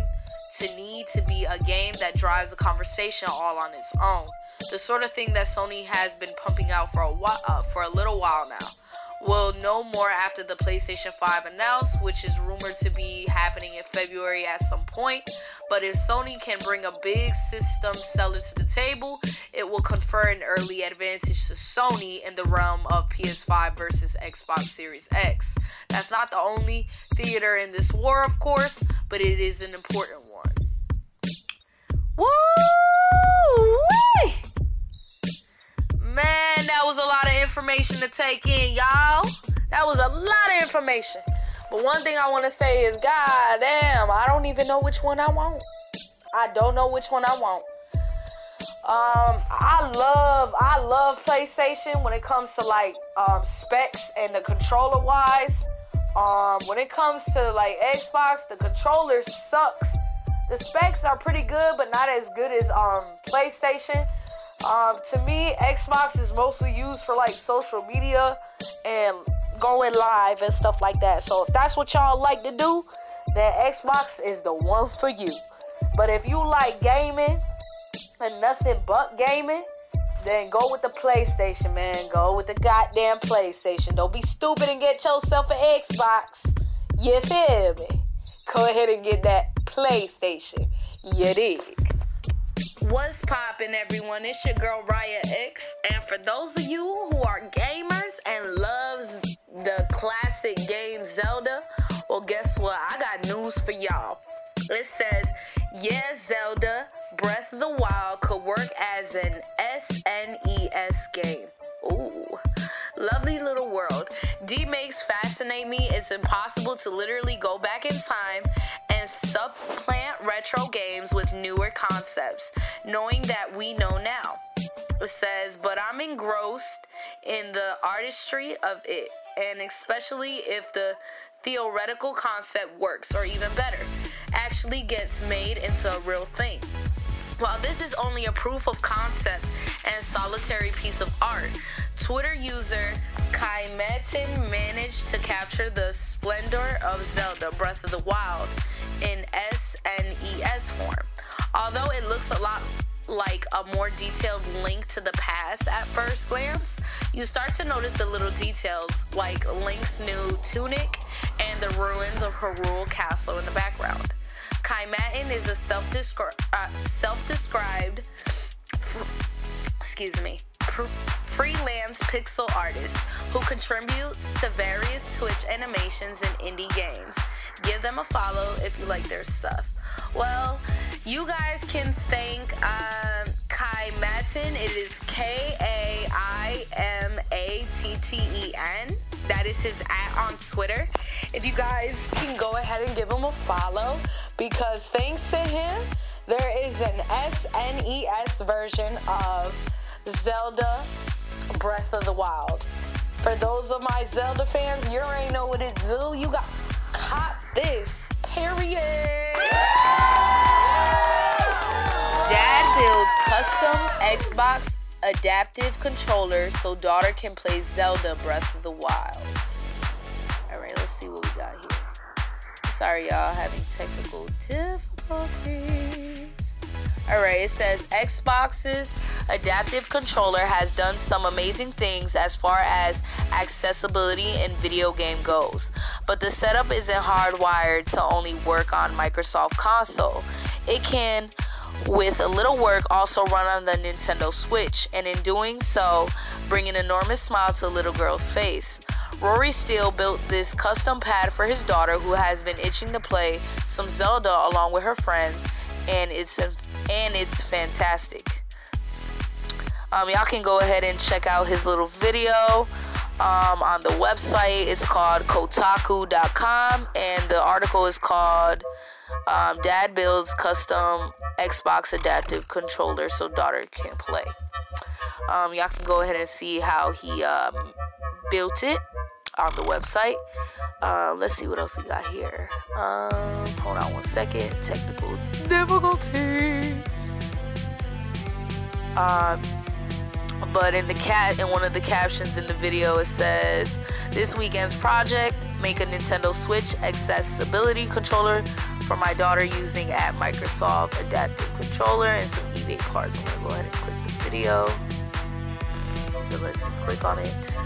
to need to be a game that drives the conversation all on its own. The sort of thing that Sony has been pumping out for a while, uh, for a little while now. We'll know more after the PlayStation five announced, which is rumored to be happening in February at some point. But if Sony can bring a big system seller to the table, it will confer an early advantage to Sony in the realm of P S five versus Xbox Series X. That's not the only theater in this war, of course, but it is an important one. Woo-wee! Man, that was a lot of information to take in, y'all. That was a lot of information. But one thing I want to say is, God damn, I don't even know which one I want. I don't know which one I want. Um, I love, I love PlayStation when it comes to like um, specs and the controller wise. Um, when it comes to like Xbox, the controller sucks. The specs are pretty good, but not as good as um PlayStation. Um, to me, Xbox is mostly used for like social media and going live and stuff like that. So if that's what y'all like to do, then Xbox is the one for you. But if you like gaming and nothing but gaming, then go with the PlayStation, man. Go with the goddamn PlayStation. Don't be stupid and get yourself an Xbox. You feel me? Go ahead and get that PlayStation. You dig? What's poppin', everyone? It's your girl, Riah X. And for those of you who are gamers and loves the classic game Zelda, well, guess what? I got news for y'all. It says, yeah, Zelda Breath of the Wild could work as an S N E S game. Ooh. Lovely little world. D-Makes fascinate me. It's impossible to literally go back in time and supplant retro games with newer concepts, knowing that we know now. It says, but I'm engrossed in the artistry of it, and especially if the theoretical concept works, or even better, actually gets made into a real thing. While this is only a proof of concept and solitary piece of art, Twitter user Kaimetin managed to capture the splendor of Zelda Breath of the Wild in S N E S form. Although it looks a lot like a more detailed link to the past at first glance, you start to notice the little details, like Link's new tunic and the ruins of Hyrule Castle in the background. Kaimatin is a self-descri- uh, self-described, f- excuse me, pr- freelance pixel artist who contributes to various Twitch animations and indie games. Give them a follow if you like their stuff. Well, you guys can thank um, Kaimatin. It is K A I M A T T E N. That is his at on Twitter. If you guys can go ahead and give him a follow, because thanks to him, there is an S N E S version of Zelda Breath of the Wild. For those of my Zelda fans, you already know what it do. You got cop this, period. Dad builds custom Xbox adaptive controller so daughter can play Zelda Breath of the Wild. Alright, let's see what we got here. Sorry, y'all, having technical difficulties. Alright, it says Xbox's adaptive controller has done some amazing things as far as accessibility in video game goes, but the setup isn't hardwired to only work on Microsoft console. It can, with a little work, also run on the Nintendo Switch, and in doing so, bring an enormous smile to a little girl's face. Rory Steele built this custom pad for his daughter, who has been itching to play some Zelda along with her friends, and it's and it's fantastic. Um, y'all can go ahead and check out his little video um, on the website. It's called Kotaku dot com, and the article is called um, Dad Builds Custom Xbox adaptive controller so daughter can play. Um, y'all can go ahead and see how he um, built it on the website. Uh, let's see what else we got here. Um, hold on one second. Technical difficulties. Um, but in the cat in one of the captions in the video, it says, "This weekend's project: make a Nintendo Switch accessibility controller for my daughter using at Microsoft adaptive controller and some eBay cards." I'm gonna go ahead and click the video. So let's click on it.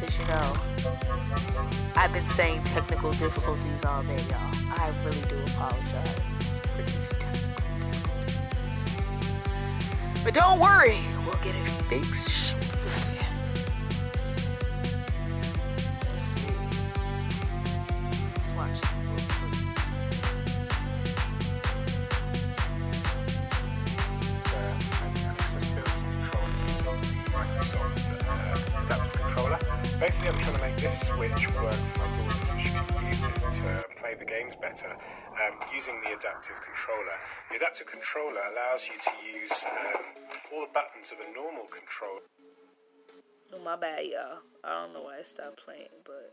Cause you know, I've been saying technical difficulties all day, y'all. I really do apologize for these technical difficulties. But don't worry, we'll get it fixed. Let's see. Let's watch this. Basically, I'm trying to make this Switch work for my daughter so she can use it to play the games better um, using the adaptive controller. The adaptive controller allows you to use um, all the buttons of a normal controller. Oh, my bad, y'all. I don't know why I stopped playing, but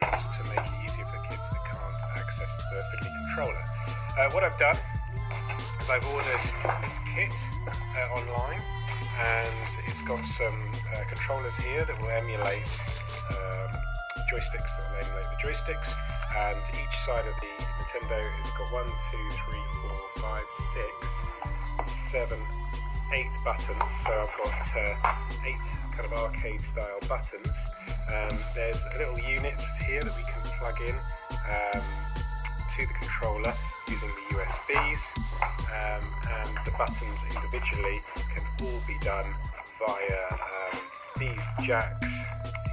to make it easier for kids that can't access the fiddly controller. Uh, what I've done is I've ordered this kit uh, online, and it's got some uh, controllers here that will emulate um, joysticks, that will emulate the joysticks, and each side of the Nintendo has got one, two, three, four, five, six, seven, eight buttons, so I've got uh, eight kind of arcade style buttons. Um, there's a little unit here that we can plug in um, to the controller using the U S Bs, um, and the buttons individually can all be done via um, these jacks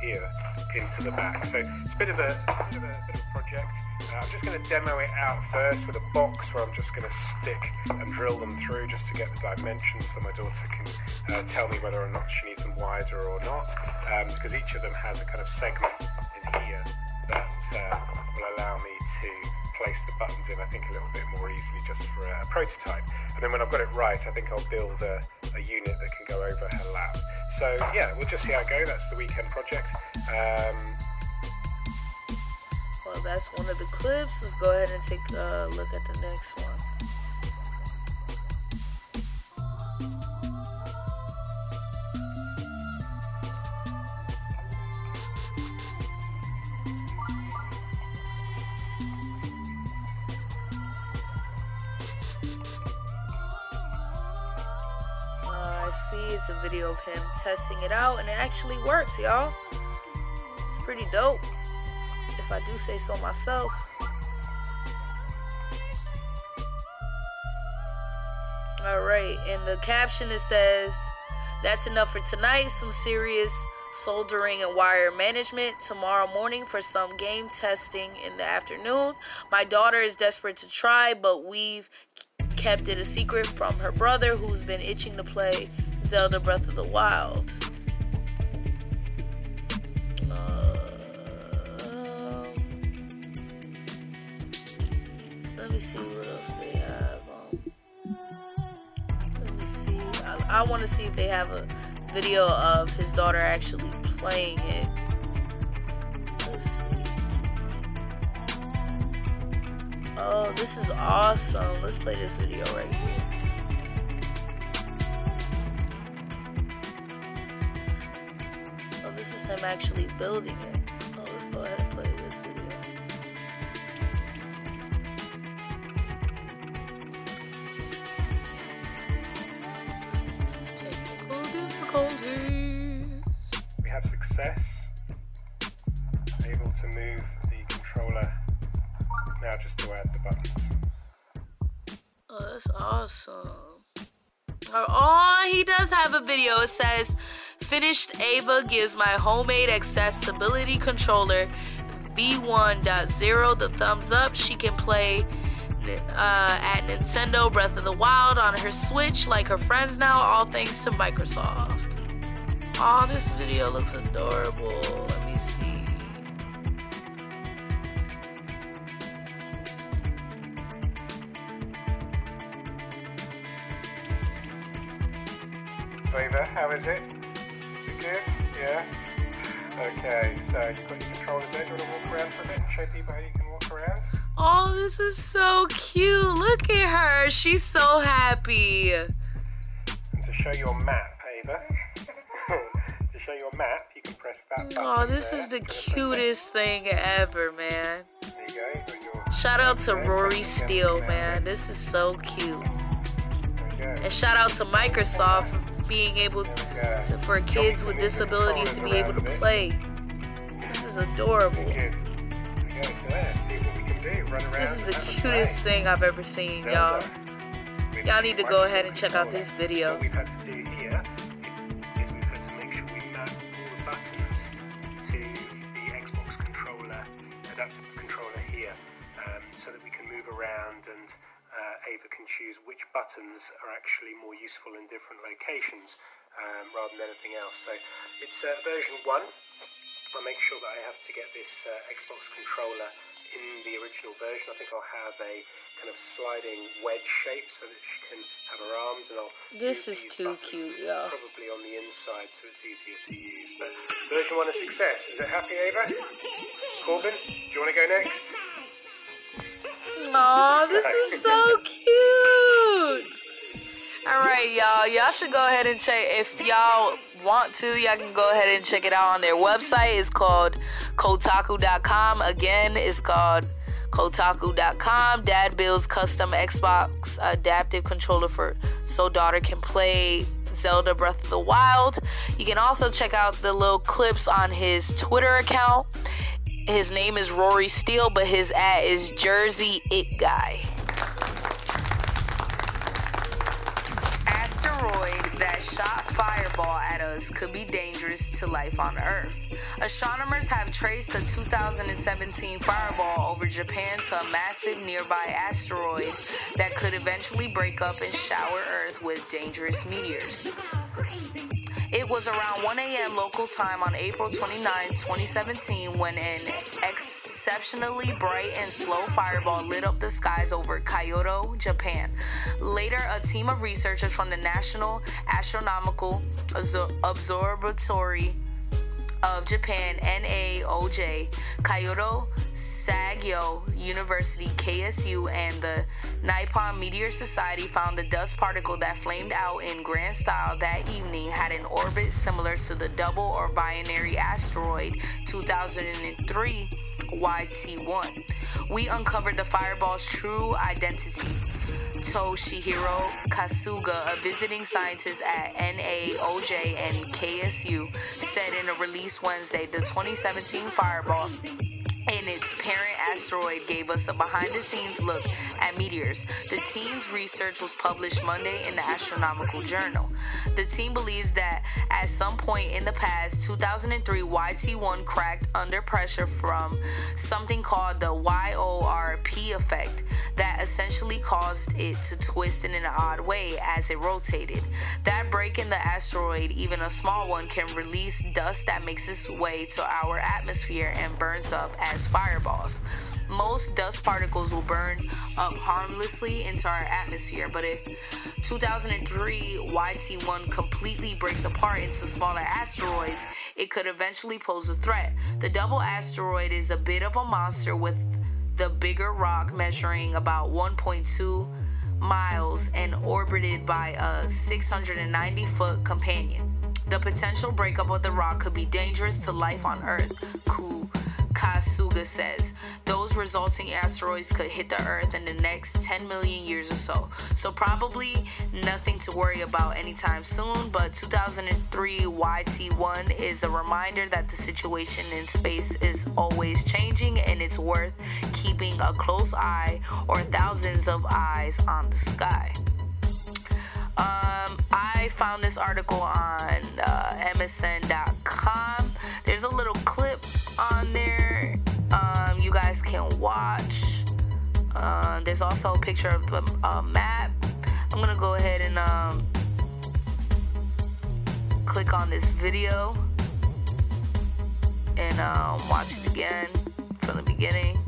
here into the back. So it's a bit of a, a, bit of a, bit of a project. Uh, I'm just going to demo it out first with a box where I'm just going to stick and drill them through just to get the dimensions so my daughter can uh, tell me whether or not she needs them wider or not, um, because each of them has a kind of segment in here that uh, will allow me to place the buttons in, I think, a little bit more easily just for a prototype. And then when I've got it right, I think I'll build a, a unit that can go over her lap. So yeah, we'll just see how it goes. That's the weekend project. Um, well, that's one of the clips. Let's go ahead and take a look at the next one. It's a video of him testing it out, and it actually works, y'all. It's pretty dope, if I do say so myself. Alright, and the caption, it says, "That's enough for tonight. Some serious soldering and wire management tomorrow morning for some game testing in the afternoon. My daughter is desperate to try, but we've kept it a secret from her brother, who's been itching to play Zelda Breath of the Wild." Uh, let me see what else they have. Um, let me see. I, I want to see if they have a video of his daughter actually playing it. Let's see. Oh, this is awesome. Let's play this video right here. This is him actually building it. Oh, let's go ahead and play this video. Technical difficulties. We have success. I'm able to move the controller now just to add the buttons. Oh, that's awesome. Oh, he does have a video. It says, "Finished Ava gives my homemade accessibility controller V one point oh the thumbs up. She can play uh, at Nintendo Breath of the Wild on her Switch like her friends now, all thanks to Microsoft." Oh, this video looks adorable. Let me see. So Ava, how is it? Good? Yeah? Okay, so you've got your controllers there. Do you want to walk around for a bit and show people how you can walk around? Oh, this is so cute. Look at her. She's so happy. And to show your map, Ava, to show your map, you can press that button. Oh, this there. is the cutest thing ever, man. There you go. You've got your shout out to there. Rory Steele, man. This is so cute. There you go. And shout out to Microsoft being able to, for kids with disabilities to be able to play. This is adorable. This is the cutest thing I've ever seen, y'all. Y'all need to go ahead and check out this video. We've had to do here is we've had to make sure we map all the buttons to the Xbox controller, adaptive controller here, so that we can move around and Uh, Ava can choose which buttons are actually more useful in different locations um, rather than anything else. So it's uh, version one. I'll make sure that I have to get this uh, Xbox controller in the original version. I think I'll have a kind of sliding wedge shape so that she can have her arms, and I'll this is too cute, yeah. Probably on the inside so it's easier to use. But version one is success. Is it happy, Ava? Corbin, do you want to go next? Aw, this is so cute. Alright, y'all. Y'all should go ahead and check. If y'all want to, y'all can go ahead and check it out on their website. It's called Kotaku dot com. Again, it's called Kotaku dot com. Dad builds custom Xbox adaptive controller for so daughter can play Zelda Breath of the Wild. You can also check out the little clips on his Twitter account. His name is Rory Steele, but his ad is Jersey It Guy. "Asteroid that shot fireball at us could be dangerous to life on Earth. Astronomers have traced a two thousand seventeen fireball over Japan to a massive nearby asteroid that could eventually break up and shower Earth with dangerous meteors. It was around one a.m. local time on April twenty-ninth, twenty seventeen, when an ex exceptionally bright and slow fireball lit up the skies over Kyoto, Japan. Later, a team of researchers from the National Astronomical Observatory of Japan, N A O J, Kyoto Sagyo University, K S U, and the Nippon Meteor Society found the dust particle that flamed out in grand style that evening had an orbit similar to the double or binary asteroid two thousand three Y T one. We uncovered the fireball's true identity. Toshihiro Kasuga, a visiting scientist at N A O J and K S U, said in a release Wednesday, the twenty seventeen fireball and its parent asteroid gave us a behind-the-scenes look at meteors. The team's research was published Monday in the Astronomical Journal. The team believes that at some point in the past, two thousand three Y T one cracked under pressure from something called the Y O R P effect that essentially caused it to twist in an odd way as it rotated. That break in the asteroid, even a small one, can release dust that makes its way to our atmosphere and burns up at as fireballs. Most dust particles will burn up harmlessly into our atmosphere, but if two thousand three Y T one completely breaks apart into smaller asteroids, it could eventually pose a threat. The double asteroid is a bit of a monster, with the bigger rock measuring about one point two miles and orbited by a six hundred ninety foot companion. The potential breakup of the rock could be dangerous to life on Earth, cool. Kasuga says those resulting asteroids could hit the Earth in the next ten million years or so. So probably nothing to worry about anytime soon, but two thousand three Y T one is a reminder that the situation in space is always changing, and it's worth keeping a close eye or thousands of eyes on the sky. Um, I found this article on uh, M S N dot com. There's a little clip on there um, you guys can watch. Uh, there's also a picture of a, a map. I'm gonna go ahead and um, click on this video and um, watch it again from the beginning.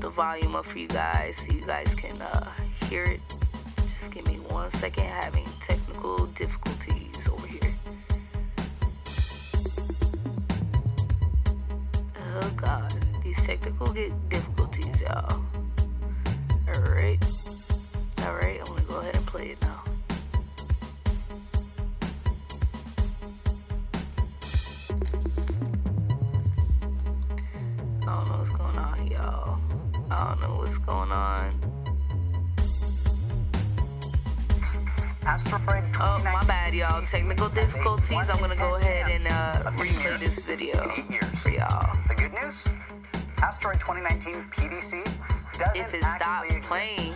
The volume up for you guys so you guys can uh, hear it. Just give me one second, having technical difficulties over here. Oh god, these technical difficulties, y'all. Alright, alright, I'm gonna go ahead and play it now. I don't know what's going on, y'all. I don't know what's going on. Oh, my bad, y'all. Technical difficulties. I'm going to go ahead and uh, replay this video for y'all. The good news? Asteroid twenty nineteen P D C. If it stops playing.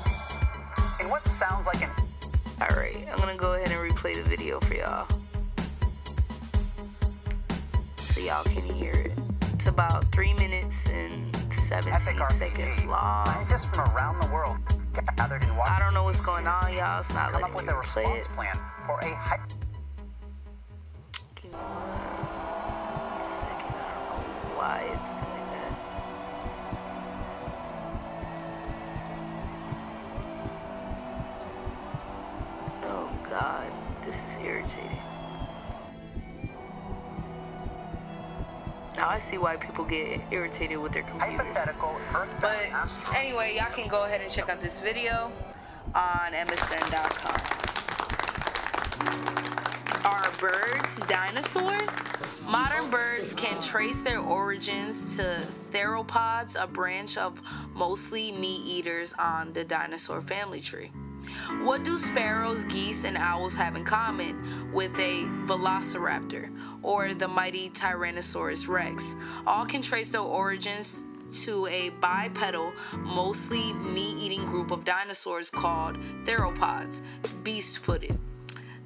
And what sounds like an... Alright, I'm going to go ahead and replay the video for y'all, so y'all can hear it. It's about three minutes and seventeen seconds long. Scientists from around the world gathered in Washington. I don't know what's going on, y'all. It's not letting me replay it. Plan for a hy- Give me one second. I don't know why it's doing that. Oh god, this is irritating. Now I see why people get irritated with their computers. But anyway, y'all can go ahead and check out this video on M S N dot com. Are birds dinosaurs? Modern birds can trace their origins to theropods, a branch of mostly meat-eaters on the dinosaur family tree. What do sparrows, geese, and owls have in common with a velociraptor or the mighty Tyrannosaurus Rex? All can trace their origins to a bipedal, mostly meat-eating group of dinosaurs called theropods, beast-footed,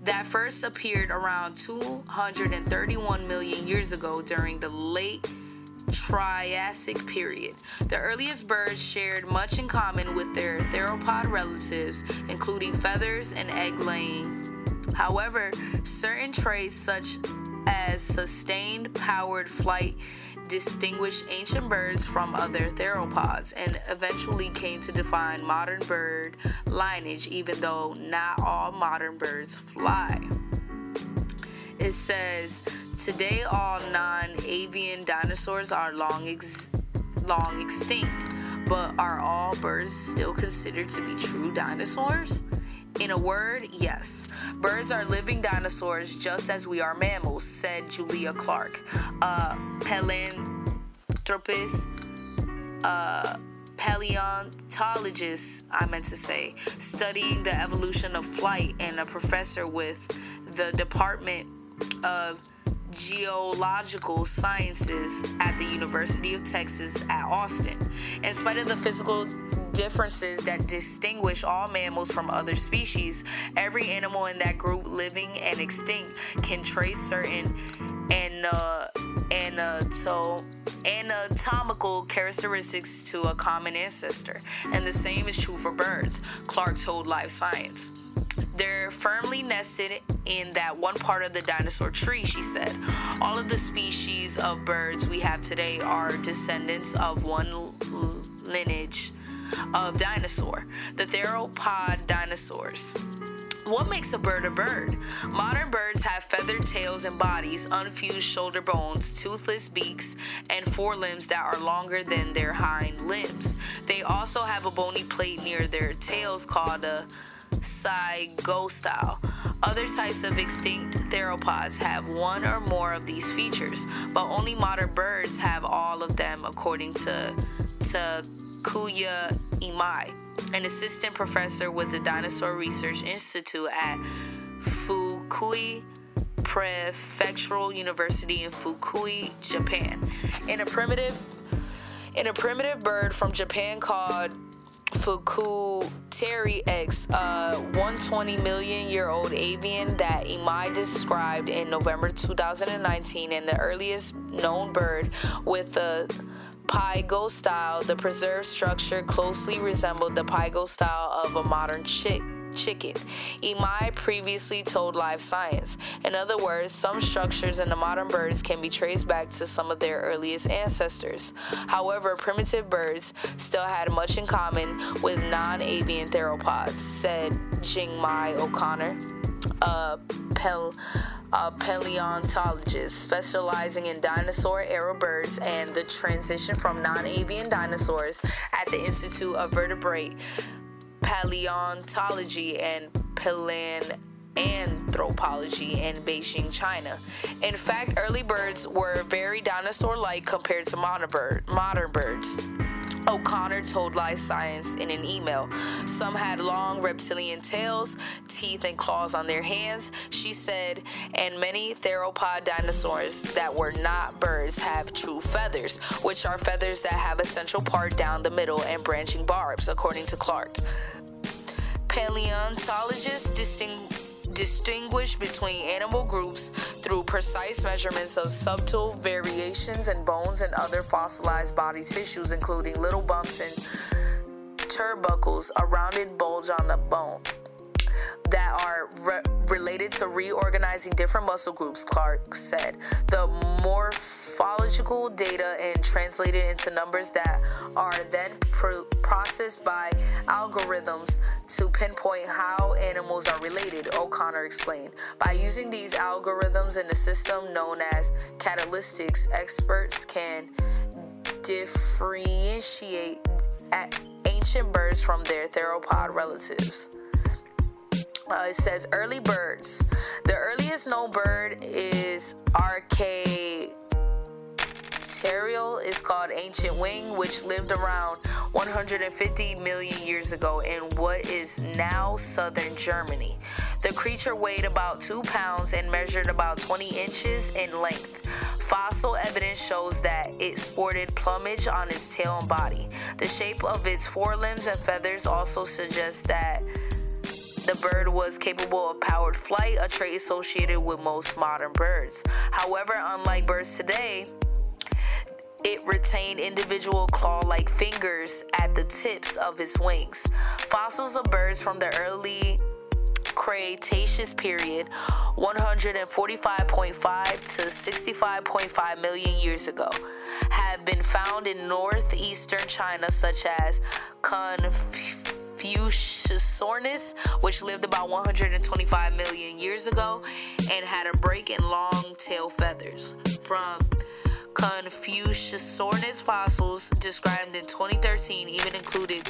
that first appeared around two hundred thirty-one million years ago during the late Triassic period. The earliest birds shared much in common with their theropod relatives, including feathers and egg laying. However, certain traits such as sustained powered flight distinguished ancient birds from other theropods and eventually came to define modern bird lineage, even though not all modern birds fly. It says, today all non-avian dinosaurs are long, ex- long extinct, but are all birds still considered to be true dinosaurs? In a word, yes. Birds are living dinosaurs just as we are mammals, said Julia Clark, a paleanthropist, a paleontologist, I meant to say, studying the evolution of flight, and a professor with the Department of Geological Sciences at the University of Texas at Austin. In spite of the physical differences that distinguish all mammals from other species, every animal in that group, living and extinct, can trace certain and uh, and uh, so anatomical characteristics to a common ancestor, and the same is true for birds, Clark told Life Science. They're firmly nested in that one part of the dinosaur tree, she said. All of the species of birds we have today are descendants of one lineage of dinosaur, the theropod dinosaurs. What makes a bird a bird? Modern birds have feathered tails and bodies, unfused shoulder bones, toothless beaks, and forelimbs that are longer than their hind limbs. They also have a bony plate near their tails called a zygostyle. Other types of extinct theropods have one or more of these features, but only modern birds have all of them, according to Takuya Imai, an assistant professor with the Dinosaur Research Institute at Fukui Prefectural University in Fukui, Japan. In a primitive, in a primitive bird from Japan called Riah X, a one hundred twenty million year old avian that Imai described in November twenty nineteen, and the earliest known bird with the pygostyle, the preserved structure closely resembled the pygostyle of a modern chick. chicken. Imai previously told Live Science. In other words, some structures in the modern birds can be traced back to some of their earliest ancestors. However, primitive birds still had much in common with non-avian theropods, said Jingmai O'Connor, a, pal- a paleontologist specializing in dinosaur-era birds and the transition from non-avian dinosaurs at the Institute of Vertebrate Paleontology and Paleanthropology in Beijing, China. In fact, early birds were very dinosaur-like compared to modern, bird, modern birds, O'Connor told Life Science in an email. Some had long reptilian tails, teeth, and claws on their hands, she said, and many theropod dinosaurs that were not birds have true feathers, which are feathers that have a central part down the middle and branching barbs, according to Clark. Paleontologists distinguish distinguish between animal groups through precise measurements of subtle variations in bones and other fossilized body tissues, including little bumps and tubercles, a rounded bulge on the bone, that are re- related to reorganizing different muscle groups, Clark said. The morphological data and translated into numbers that are then pro- processed by algorithms to pinpoint how animals are related, O'Connor explained. By using these algorithms in a system known as catalytics, experts can differentiate ancient birds from their theropod relatives. Uh, it says early birds. The earliest known bird is Archaeopteryx. It's called ancient wing, which lived around one hundred fifty million years ago in what is now southern Germany. The creature weighed about two pounds and measured about twenty inches in length. Fossil evidence shows that it sported plumage on its tail and body. The shape of its forelimbs and feathers also suggests that the bird was capable of powered flight, a trait associated with most modern birds. However, unlike birds today, it retained individual claw-like fingers at the tips of its wings. Fossils of birds from the early Cretaceous period one hundred forty-five point five to sixty-five point five million years ago, have been found in northeastern China, such as Confuciusornis, which lived about one hundred twenty-five million years ago and had a break in long tail feathers. From Confuciusornis fossils described in twenty thirteen even included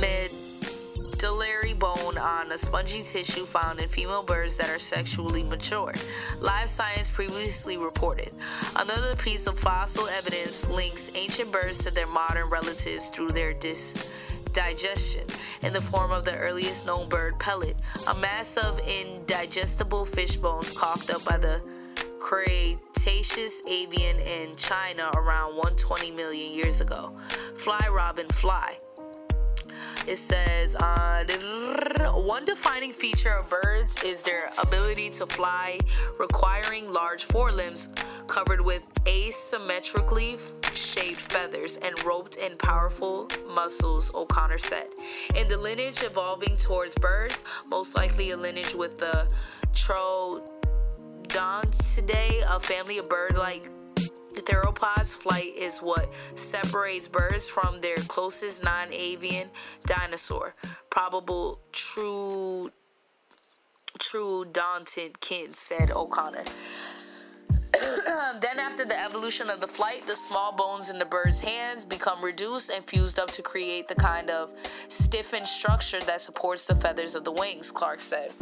medullary bone on a spongy tissue found in female birds that are sexually mature. Live Science previously reported. Another piece of fossil evidence links ancient birds to their modern relatives through their dis- digestion in the form of the earliest known bird pellet, a mass of indigestible fish bones coughed up by the Cretaceous avian in China around one hundred twenty million years ago. Fly, robin, fly. It says, uh, one defining feature of birds is their ability to fly, requiring large forelimbs covered with asymmetrically shaped feathers and roped and powerful muscles, O'Connor said. In the lineage evolving towards birds, most likely a lineage with the Troodontidae, a family of bird-like theropods, flight is what separates birds from their closest non-avian dinosaur, probable true troodontid kin, said O'Connor. Then after the evolution of the flight, the small bones in the bird's hands become reduced and fused up to create the kind of stiffened structure that supports the feathers of the wings, Clark said.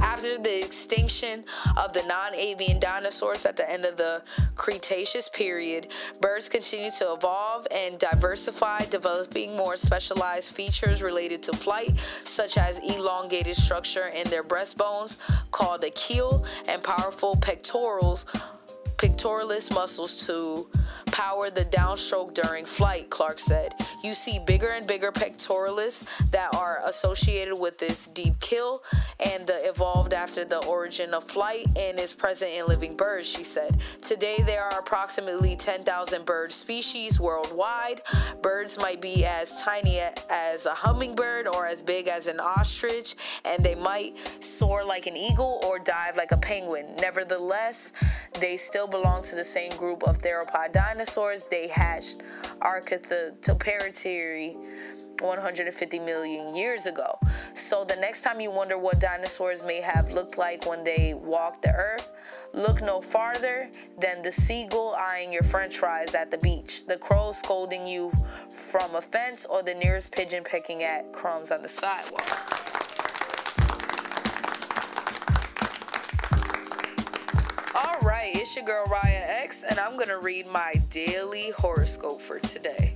After the extinction of the non-avian dinosaurs at the end of the Cretaceous period, birds continued to evolve and diversify, developing more specialized features related to flight, such as elongated structure in their breastbones called a keel and powerful pectorals, pectoralis muscles to power the downstroke during flight, Clark said. You see bigger and bigger pectoralis that are associated with this deep keel and the evolved after the origin of flight and is present in living birds, she said. Today, there are approximately ten thousand bird species worldwide. Birds might be as tiny as a hummingbird or as big as an ostrich, and they might soar like an eagle or dive like a penguin. Nevertheless, they still belong to the same group of theropod dinosaurs. They hatched Archaeopteryx one hundred fifty million years ago. So the next time you wonder what dinosaurs may have looked like when they walked the earth, look no farther than the seagull eyeing your french fries at the beach, the crow scolding you from a fence, or the nearest pigeon pecking at crumbs on the sidewalk. Alright, it's your girl Riah X, and I'm gonna read my daily horoscope for today.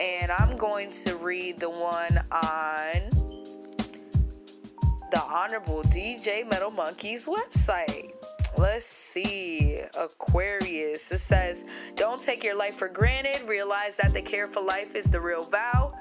And I'm going to read the one on the Honorable D J Metal Monkey's website. Let's see. Aquarius. It says, don't take your life for granted. Realize that the care for life is the real vow.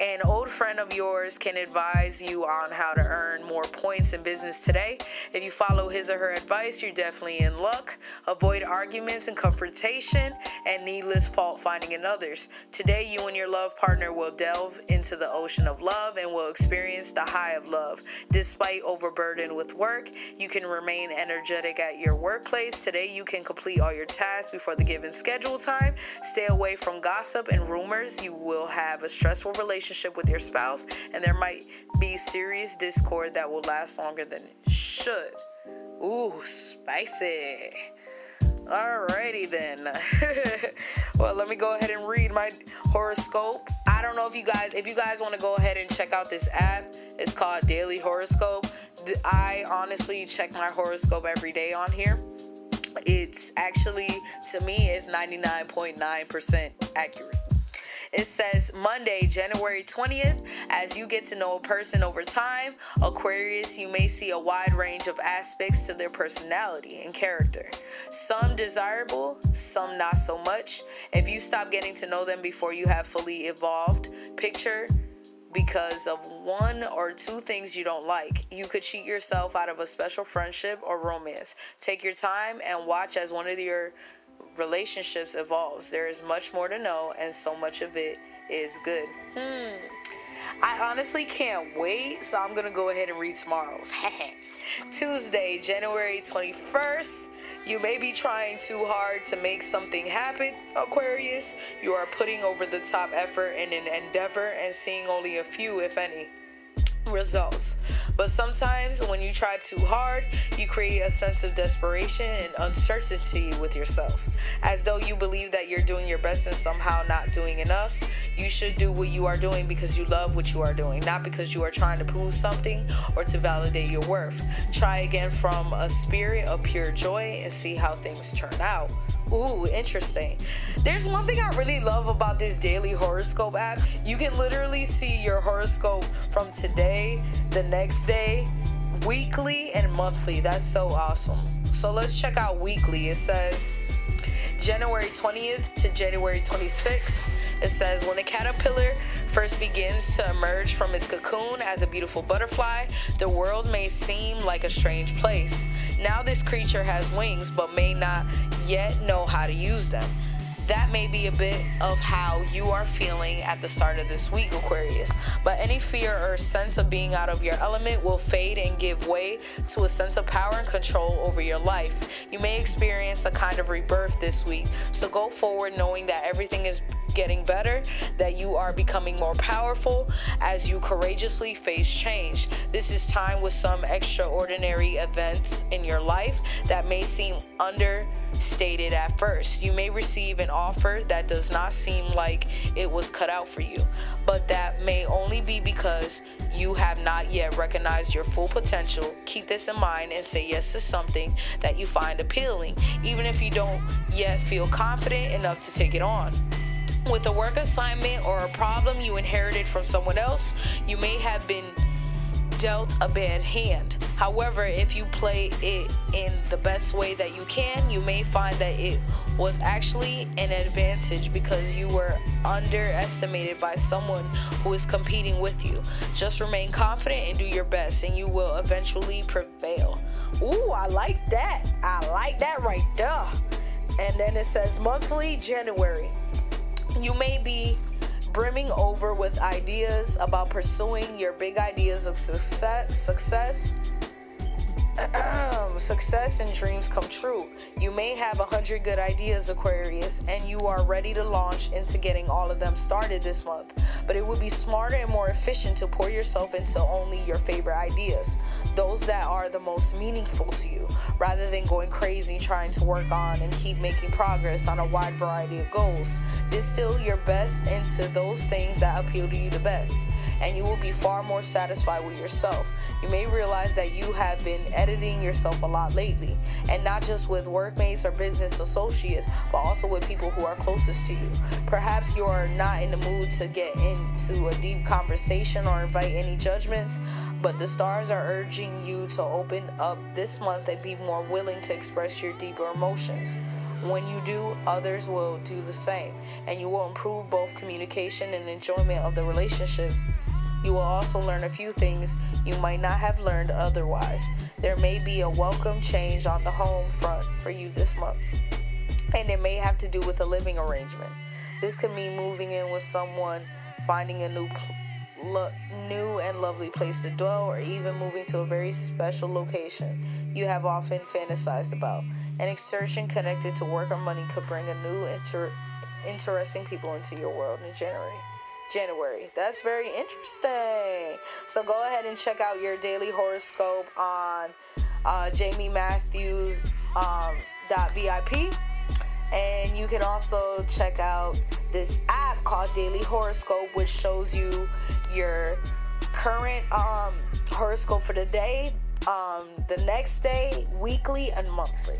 An old friend of yours can advise you on how to earn more points in business today. If you follow his or her advice, you're definitely in luck. Avoid arguments and confrontation and needless fault finding in others. Today, you and your love partner will delve into the ocean of love and will experience the high of love. Despite overburdened with work, you can remain energetic at your workplace. Today, you can complete all your tasks before the given schedule time. Stay away from gossip and rumors. You will have a stressful relationship with your spouse, and there might be serious discord that will last longer than it should. Ooh, spicy. Alrighty then. Well, let me go ahead and read my horoscope. I don't know if you guys, if you guys want to go ahead and check out this app. It's called Daily Horoscope. I honestly check my horoscope every day on here. It's actually, to me, it's ninety-nine point nine percent accurate. It says, Monday, January twentieth, as you get to know a person over time, Aquarius, you may see a wide range of aspects to their personality and character. Some desirable, some not so much. If you stop getting to know them before you have fully evolved, picture because of one or two things you don't like. You could cheat yourself out of a special friendship or romance. Take your time and watch as one of your relationships evolves. There is much more to know, and so much of it is good. Hmm. I honestly can't wait, so I'm gonna go ahead and read tomorrow's. Tuesday, January twenty-first. You may be trying too hard to make something happen, Aquarius. You are putting over the top effort in an endeavor and seeing only a few, if any, results. But sometimes when you try too hard, you create a sense of desperation and uncertainty with yourself, as though you believe that you're doing your best and somehow not doing enough. You should do what you are doing because you love what you are doing, not because you are trying to prove something or to validate your worth. Try again from a spirit of pure joy and see how things turn out. Ooh, interesting. There's one thing I really love about this daily horoscope app. You can literally see your horoscope from today, the next day, weekly, and monthly. That's so awesome. So let's check out weekly. It says January twentieth to January twenty-sixth. It says, when a caterpillar first begins to emerge from its cocoon as a beautiful butterfly, the world may seem like a strange place. Now this creature has wings, but may not yet know how to use them. That may be a bit of how you are feeling at the start of this week, Aquarius. But any fear or sense of being out of your element will fade and give way to a sense of power and control over your life. You may experience a kind of rebirth this week, so go forward knowing that everything is getting better, that you are becoming more powerful as you courageously face change. This is time with some extraordinary events in your life that may seem understated at first. You may receive an offer that does not seem like it was cut out for you, but that may only be because you have not yet recognized your full potential. Keep this in mind and say yes to something that you find appealing, even if you don't yet feel confident enough to take it on. With a work assignment or a problem you inherited from someone else, you may have been dealt a bad hand. However, if you play it in the best way that you can, you may find that it was actually an advantage because you were underestimated by someone who is competing with you. Just remain confident and do your best, and you will eventually prevail. Ooh, I like that. I like that right there. And then it says monthly, January. You may be brimming over with ideas about pursuing your big ideas of success, success, success and dreams come true. You may have a hundred good ideas, Aquarius, and you are ready to launch into getting all of them started this month. But it would be smarter and more efficient to pour yourself into only your favorite ideas, those that are the most meaningful to you, rather than going crazy trying to work on and keep making progress on a wide variety of goals. Distill your best into those things that appeal to you the best, and you will be far more satisfied with yourself. You may realize that you have been editing yourself a lot lately, and not just with workmates or business associates, but also with people who are closest to you. Perhaps you are not in the mood to get into a deep conversation or invite any judgments, but the stars are urging you to open up this month and be more willing to express your deeper emotions. When you do, others will do the same, and you will improve both communication and enjoyment of the relationship. You will also learn a few things you might not have learned otherwise. There may be a welcome change on the home front for you this month, and it may have to do with a living arrangement. This could mean moving in with someone, finding a new lo- new and lovely place to dwell, or even moving to a very special location you have often fantasized about. An excursion connected to work or money could bring a new inter- interesting people into your world in January. January. That's very interesting. So go ahead and check out your daily horoscope on uh, jamie matthews dot v i p, and you can also check out this app called Daily Horoscope, which shows you your current um, horoscope for the day, um, the next day, weekly, and monthly.